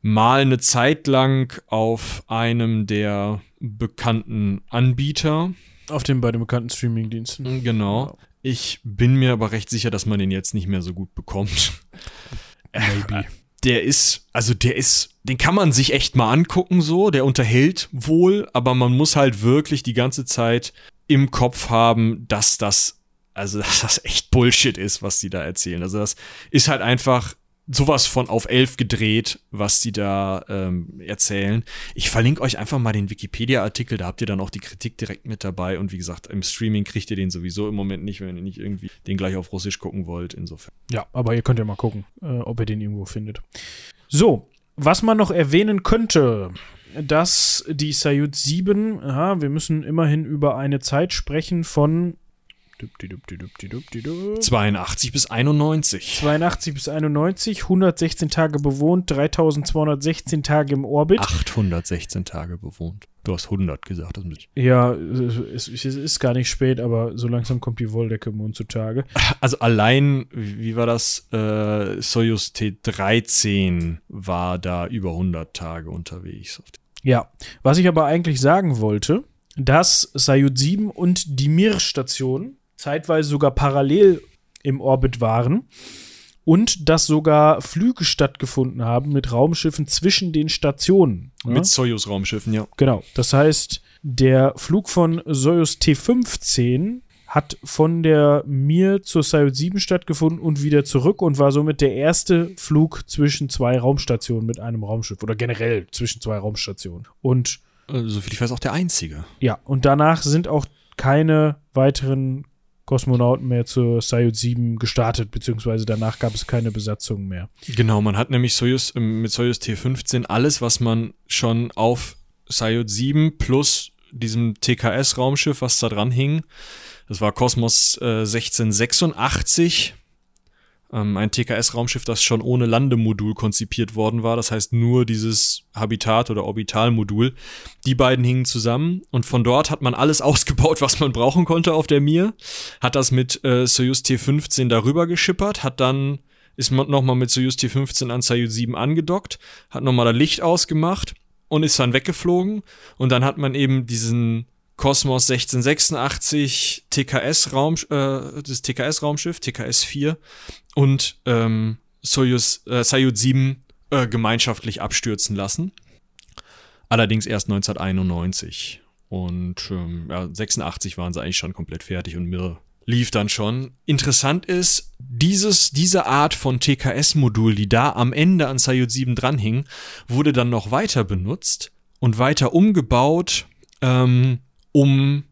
mal eine Zeit lang auf einem der bekannten Anbieter. Bei den bekannten Streamingdiensten. Genau. Ich bin mir aber recht sicher, dass man den jetzt nicht mehr so gut bekommt. Maybe. Den kann man sich echt mal angucken, so, der unterhält wohl, aber man muss halt wirklich die ganze Zeit im Kopf haben, dass das echt Bullshit ist, was die da erzählen. Also das ist halt einfach sowas von auf 11 gedreht, was die da erzählen. Ich verlinke euch einfach mal den Wikipedia-Artikel, da habt ihr dann auch die Kritik direkt mit dabei. Und wie gesagt, im Streaming kriegt ihr den sowieso im Moment nicht, wenn ihr nicht irgendwie den gleich auf Russisch gucken wollt, insofern. Ja, aber ihr könnt ja mal gucken, ob ihr den irgendwo findet. So, was man noch erwähnen könnte, dass die Salyut 7, wir müssen immerhin über eine Zeit sprechen von 82 bis 91. 82 bis 91, 116 Tage bewohnt, 3216 Tage im Orbit. 816 Tage bewohnt. Du hast 100 gesagt. Das nicht. Ja, es ist gar nicht spät, aber so langsam kommt die Wolldecke im Mond zutage. Also allein, wie war das? Soyuz T-13 war da über 100 Tage unterwegs. Ja, was ich aber eigentlich sagen wollte, dass Salyut 7 und die Mir-Station zeitweise sogar parallel im Orbit waren und dass sogar Flüge stattgefunden haben mit Raumschiffen zwischen den Stationen. Mit Soyuz-Raumschiffen, ja. Genau. Das heißt, der Flug von Soyuz T-15 hat von der Mir zur Salyut 7 stattgefunden und wieder zurück und war somit der erste Flug zwischen zwei Raumstationen mit einem Raumschiff oder generell zwischen zwei Raumstationen. Und soviel ich weiß, auch der einzige. Ja, und danach sind auch keine weiteren Kosmonauten mehr zur Salyut 7 gestartet, beziehungsweise danach gab es keine Besatzung mehr. Genau, man hat nämlich mit Soyuz T-15 alles, was man schon auf Salyut 7 plus diesem TKS-Raumschiff, was da dran hing, das war Kosmos 1686, ein TKS-Raumschiff, das schon ohne Landemodul konzipiert worden war. Das heißt, nur dieses Habitat- oder Orbitalmodul. Die beiden hingen zusammen. Und von dort hat man alles ausgebaut, was man brauchen konnte auf der Mir. Hat das mit Soyuz T-15 darüber geschippert. Ist man nochmal mit Soyuz T-15 an Salyut 7 angedockt. Hat nochmal das Licht ausgemacht und ist dann weggeflogen. Und dann hat man eben diesen Kosmos 1686 das TKS-Raumschiff, TKS-4 und Salyut 7 gemeinschaftlich abstürzen lassen. Allerdings erst 1991. Und 86 waren sie eigentlich schon komplett fertig und Mir lief dann schon. Interessant ist, diese Art von TKS-Modul, die da am Ende an Salyut 7 dranhing, wurde dann noch weiter benutzt und weiter umgebaut, um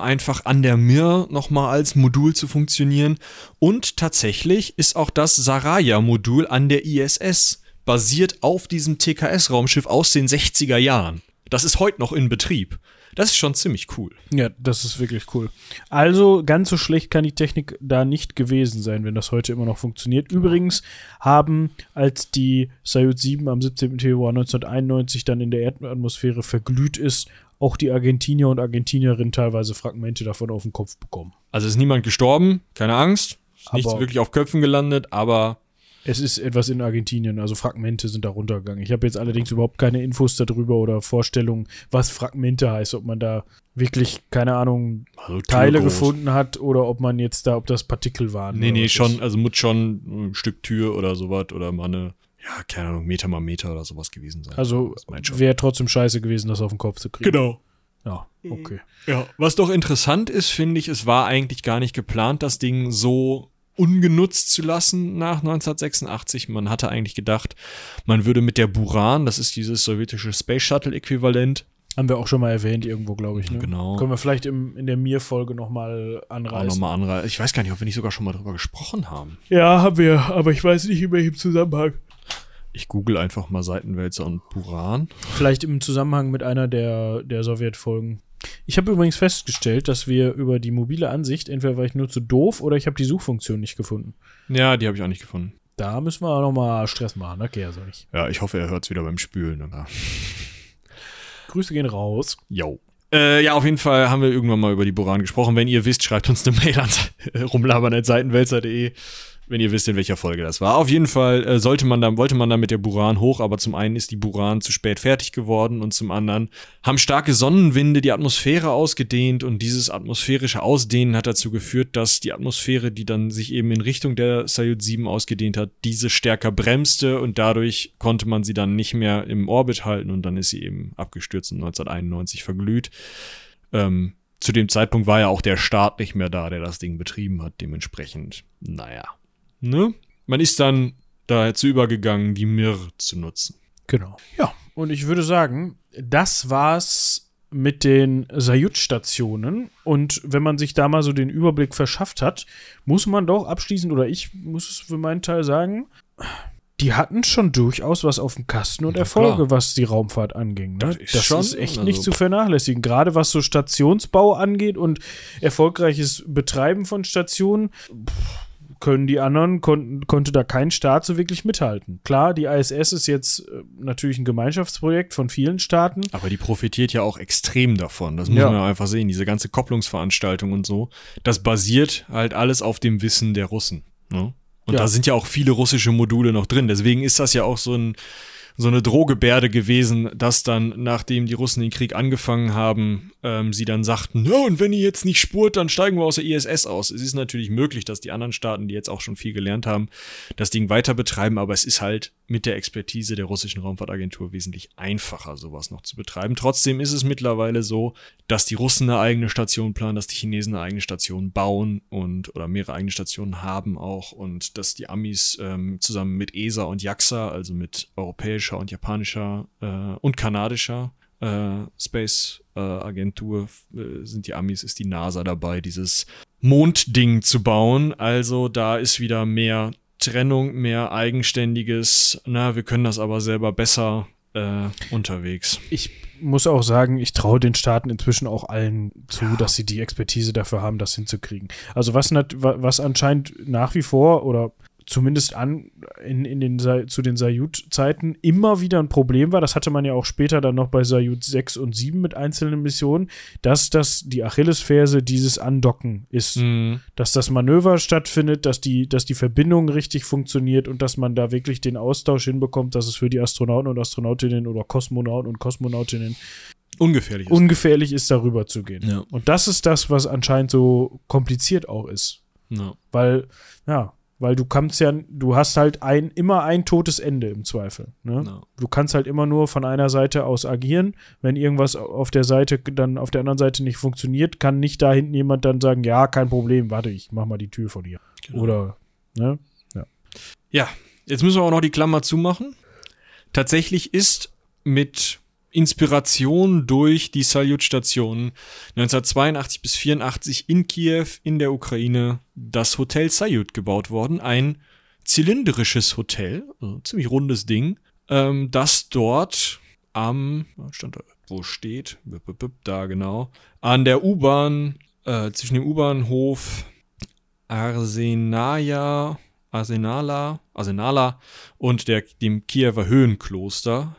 einfach an der Mir nochmal als Modul zu funktionieren. Und tatsächlich ist auch das Saraya-Modul an der ISS basiert auf diesem TKS-Raumschiff aus den 60er Jahren. Das ist heute noch in Betrieb. Das ist schon ziemlich cool. Ja, das ist wirklich cool. Also ganz so schlecht kann die Technik da nicht gewesen sein, wenn das heute immer noch funktioniert. Übrigens haben, als die Salyut 7 am 17. Februar 1991 dann in der Erdatmosphäre verglüht ist, auch die Argentinier und Argentinierinnen teilweise Fragmente davon auf den Kopf bekommen. Also ist niemand gestorben, keine Angst. Ist nichts wirklich auf Köpfen gelandet, aber es ist etwas in Argentinien, also Fragmente sind da runtergegangen. Ich habe jetzt allerdings überhaupt keine Infos darüber oder Vorstellungen, was Fragmente heißt, ob man da wirklich, keine Ahnung, also Teile gefunden hat oder ob man jetzt da, ob das Partikel waren. Nee, schon, also muss schon ein Stück Tür oder sowas oder mal eine, ja, keine Ahnung, Meter mal Meter oder sowas gewesen sein. Also wäre trotzdem scheiße gewesen, das auf den Kopf zu kriegen. Genau. Ja, okay. Ja, was doch interessant ist, finde ich, es war eigentlich gar nicht geplant, das Ding so ungenutzt zu lassen nach 1986. Man hatte eigentlich gedacht, man würde mit der Buran, das ist dieses sowjetische Space Shuttle-Äquivalent. Haben wir auch schon mal erwähnt irgendwo, glaube ich. Ne? Genau. Können wir vielleicht in der Mir-Folge nochmal anreißen. Auch nochmal anreißen. Ich weiß gar nicht, ob wir nicht sogar schon mal drüber gesprochen haben. Ja, haben wir, aber ich weiß nicht, in welchem Zusammenhang. Ich google einfach mal Seitenwälzer und Buran. Vielleicht im Zusammenhang mit einer der Sowjetfolgen. Ich habe übrigens festgestellt, dass wir über die mobile Ansicht, entweder war ich nur zu doof oder ich habe die Suchfunktion nicht gefunden. Ja, die habe ich auch nicht gefunden. Da müssen wir auch noch mal Stress machen, okay, also nicht. Ja, ich hoffe, er hört es wieder beim Spülen. Oder? Grüße gehen raus. Jo. Ja, auf jeden Fall haben wir irgendwann mal über die Buran gesprochen. Wenn ihr wisst, schreibt uns eine Mail an rumlabern@seitenwälzer.de. Wenn ihr wisst, in welcher Folge das war. Auf jeden Fall wollte man da mit der Buran hoch, aber zum einen ist die Buran zu spät fertig geworden und zum anderen haben starke Sonnenwinde die Atmosphäre ausgedehnt und dieses atmosphärische Ausdehnen hat dazu geführt, dass die Atmosphäre, die dann sich eben in Richtung der Salyut 7 ausgedehnt hat, diese stärker bremste und dadurch konnte man sie dann nicht mehr im Orbit halten und dann ist sie eben abgestürzt und 1991 verglüht. Zu dem Zeitpunkt war ja auch der Staat nicht mehr da, der das Ding betrieben hat. Dementsprechend, naja. Ne? Man ist dann dazu übergegangen, die Mir zu nutzen. Genau. Ja, und ich würde sagen, das war's mit den Salyut-Stationen. Und wenn man sich da mal so den Überblick verschafft hat, muss man doch abschließend, oder ich muss es für meinen Teil sagen, die hatten schon durchaus was auf dem Kasten und ja, Erfolge, klar, was die Raumfahrt anging. Ne? Das ist echt also nicht zu vernachlässigen. Gerade was so Stationsbau angeht und erfolgreiches Betreiben von Stationen, können die anderen, konnte da kein Staat so wirklich mithalten. Klar, die ISS ist jetzt natürlich ein Gemeinschaftsprojekt von vielen Staaten. Aber die profitiert ja auch extrem davon. Das muss man einfach sehen. Diese ganze Kopplungsveranstaltung und so, das basiert halt alles auf dem Wissen der Russen. Ne? Und da sind ja auch viele russische Module noch drin. Deswegen ist das ja auch so eine Drohgebärde gewesen, dass dann, nachdem die Russen den Krieg angefangen haben, sie dann sagten, no, und wenn ihr jetzt nicht spurt, dann steigen wir aus der ISS aus. Es ist natürlich möglich, dass die anderen Staaten, die jetzt auch schon viel gelernt haben, das Ding weiter betreiben, aber es ist halt mit der Expertise der russischen Raumfahrtagentur wesentlich einfacher, sowas noch zu betreiben. Trotzdem ist es mittlerweile so, dass die Russen eine eigene Station planen, dass die Chinesen eine eigene Station bauen und oder mehrere eigene Stationen haben auch und dass die Amis zusammen mit ESA und JAXA, also mit europäischer und japanischer und kanadischer Space-Agentur sind die Amis, ist die NASA dabei, dieses Mondding zu bauen. Also da ist wieder mehr Trennung, mehr eigenständiges, na, wir können das aber selber besser unterwegs. Ich muss auch sagen, ich traue den Staaten inzwischen auch allen zu, dass sie die Expertise dafür haben, das hinzukriegen. Also was anscheinend nach wie vor oder zumindest zu den Salyut-Zeiten immer wieder ein Problem war, das hatte man ja auch später dann noch bei Salyut 6 und 7 mit einzelnen Missionen, dass das die Achillesferse dieses Andocken ist. Mhm. Dass das Manöver stattfindet, dass die Verbindung richtig funktioniert und dass man da wirklich den Austausch hinbekommt, dass es für die Astronauten und Astronautinnen oder Kosmonauten und Kosmonautinnen ungefährlich ist, darüber zu gehen. Ja. Und das ist das, was anscheinend so kompliziert auch ist. Ja. Weil du hast halt immer ein totes Ende im Zweifel. Ne? No. Du kannst halt immer nur von einer Seite aus agieren. Wenn irgendwas auf der Seite dann auf der anderen Seite nicht funktioniert, kann nicht da hinten jemand dann sagen, ja, kein Problem, warte, ich mach mal die Tür von hier. Genau. Oder, ne? Ja, jetzt müssen wir auch noch die Klammer zumachen. Tatsächlich ist mit Inspiration durch die Salyut-Stationen 1982 bis 1984 in Kiew in der Ukraine das Hotel Salyut gebaut worden. Ein zylindrisches Hotel, also ein ziemlich rundes Ding, das dort am wo steht, da genau, an der U-Bahn, zwischen dem U-Bahnhof Arsenala und dem Kiewer Höhenkloster,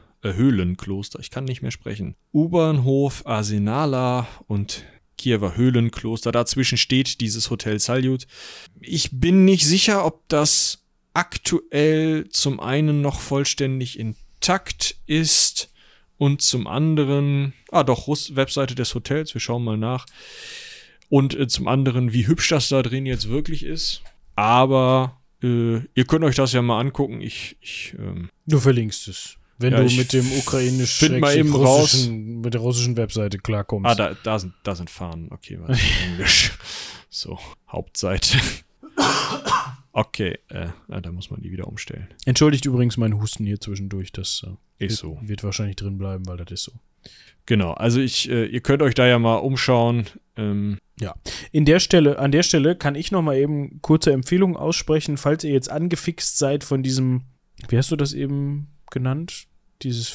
Ich kann nicht mehr sprechen. U-Bahnhof Arsenala und Kiewer Höhlenkloster. Dazwischen steht dieses Hotel Salyut. Ich bin nicht sicher, ob das aktuell zum einen noch vollständig intakt ist und zum anderen, doch, Webseite des Hotels, wir schauen mal nach. Und zum anderen, wie hübsch das da drin jetzt wirklich ist. Aber ihr könnt euch das ja mal angucken. Du verlinkst es. Wenn du mit dem mit der russischen Webseite klarkommst. Da sind Fahnen. Okay, warte, Englisch. So, Hauptseite. Okay, da muss man die wieder umstellen. Entschuldigt übrigens meinen Husten hier zwischendurch. Das wird wahrscheinlich drin bleiben, weil das ist so. Genau, also ihr könnt euch da ja mal umschauen. Ja, an der Stelle kann ich noch mal eben kurze Empfehlungen aussprechen, falls ihr jetzt angefixt seid von diesem, wie hast du das eben genannt? Dieses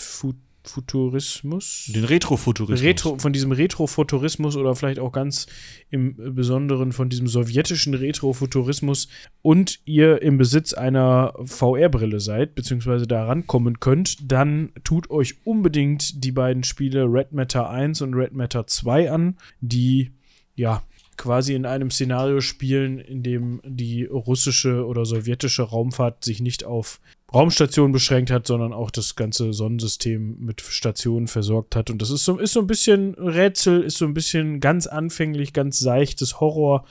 Futurismus? Den Retrofuturismus. Von diesem Retrofuturismus oder vielleicht auch ganz im Besonderen von diesem sowjetischen Retrofuturismus und ihr im Besitz einer VR-Brille seid, beziehungsweise da rankommen könnt, dann tut euch unbedingt die beiden Spiele Red Matter 1 und Red Matter 2 an, die ja quasi in einem Szenario spielen, in dem die russische oder sowjetische Raumfahrt sich nicht auf Raumstationen beschränkt hat, sondern auch das ganze Sonnensystem mit Stationen versorgt hat. Und das ist so ein bisschen Rätsel, ist so ein bisschen ganz anfänglich, ganz seichtes Horror,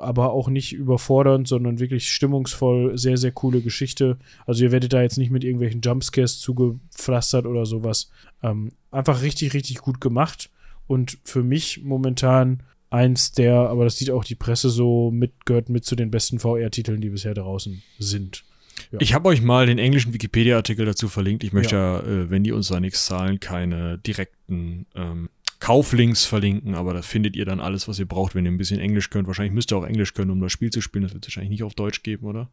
aber auch nicht überfordernd, sondern wirklich stimmungsvoll, sehr, sehr coole Geschichte. Also ihr werdet da jetzt nicht mit irgendwelchen Jumpscares zugepflastert oder sowas. Einfach richtig, richtig gut gemacht. Und für mich momentan eins der, aber das sieht auch die Presse so, gehört mit zu den besten VR-Titeln, die bisher draußen sind. Ja. Ich habe euch mal den englischen Wikipedia-Artikel dazu verlinkt. Ich möchte wenn die uns da nichts zahlen, keine direkten Kauflinks verlinken, aber da findet ihr dann alles, was ihr braucht, wenn ihr ein bisschen Englisch könnt. Wahrscheinlich müsst ihr auch Englisch können, um das Spiel zu spielen. Das wird es wahrscheinlich nicht auf Deutsch geben, oder?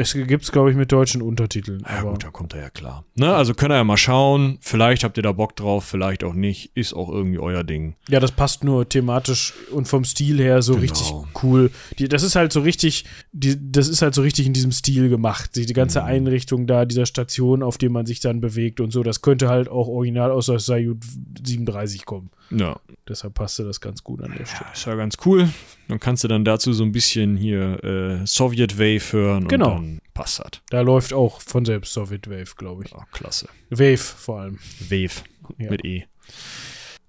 Es gibt es, glaube ich, mit deutschen Untertiteln. Ja gut, dann kommt er ja klar. Ne? Also könnt ihr ja mal schauen. Vielleicht habt ihr da Bock drauf, vielleicht auch nicht. Ist auch irgendwie euer Ding. Ja, das passt nur thematisch und vom Stil her so richtig cool. Das ist halt so richtig in diesem Stil gemacht. Die ganze Einrichtung da, dieser Station, auf der man sich dann bewegt und so, das könnte halt auch original aus der Salyut 37 kommen. Ja. Deshalb passte das ganz gut an der Stelle. Ja, ist ja ganz cool. Dann kannst du dann dazu so ein bisschen hier Soviet Wave hören und dann passt das. Da läuft auch von selbst Soviet Wave, glaube ich. Oh, klasse. Wave vor allem. Wave. Ja. Mit E.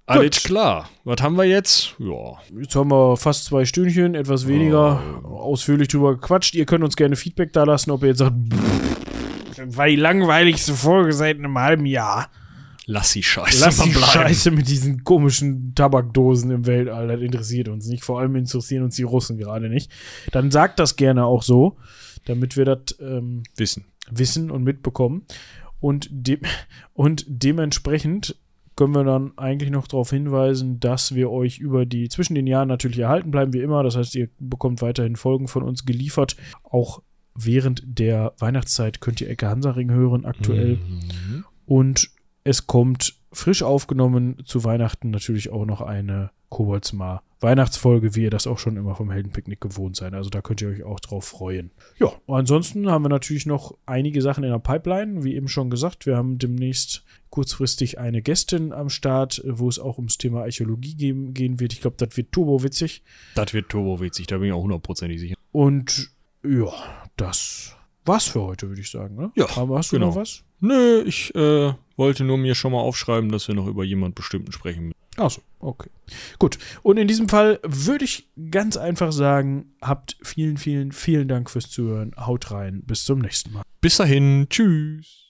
Alles klar. Was haben wir jetzt? Ja. Jetzt haben wir fast 2 Stündchen, etwas weniger. Ausführlich drüber gequatscht. Ihr könnt uns gerne Feedback da lassen, ob ihr jetzt sagt, das war die langweiligste Folge seit einem halben Jahr. Lass die Scheiße mit diesen komischen Tabakdosen im Weltall, das interessiert uns nicht. Vor allem interessieren uns die Russen gerade nicht. Dann sagt das gerne auch so, damit wir das wissen und mitbekommen. Und dementsprechend können wir dann eigentlich noch darauf hinweisen, dass wir euch zwischen den Jahren natürlich erhalten bleiben, wie immer. Das heißt, ihr bekommt weiterhin Folgen von uns geliefert. Auch während der Weihnachtszeit könnt ihr Ecke Hansaring hören aktuell. Mhm. Und es kommt frisch aufgenommen zu Weihnachten natürlich auch noch eine Koboldsmar Weihnachtsfolge, wie ihr das auch schon immer vom Heldenpicknick gewohnt seid. Also da könnt ihr euch auch drauf freuen. Ja, ansonsten haben wir natürlich noch einige Sachen in der Pipeline, wie eben schon gesagt. Wir haben demnächst kurzfristig eine Gästin am Start, wo es auch ums Thema Archäologie gehen wird. Ich glaube, das wird turbowitzig. Da bin ich auch 100%ig sicher. Und ja, das war's für heute, würde ich sagen. Ne? Ja, aber hast du noch was? Nö, ich wollte nur mir schon mal aufschreiben, dass wir noch über jemand Bestimmten sprechen müssen. Ach so, okay. Gut. Und in diesem Fall würde ich ganz einfach sagen, habt vielen, vielen, vielen Dank fürs Zuhören. Haut rein. Bis zum nächsten Mal. Bis dahin. Tschüss.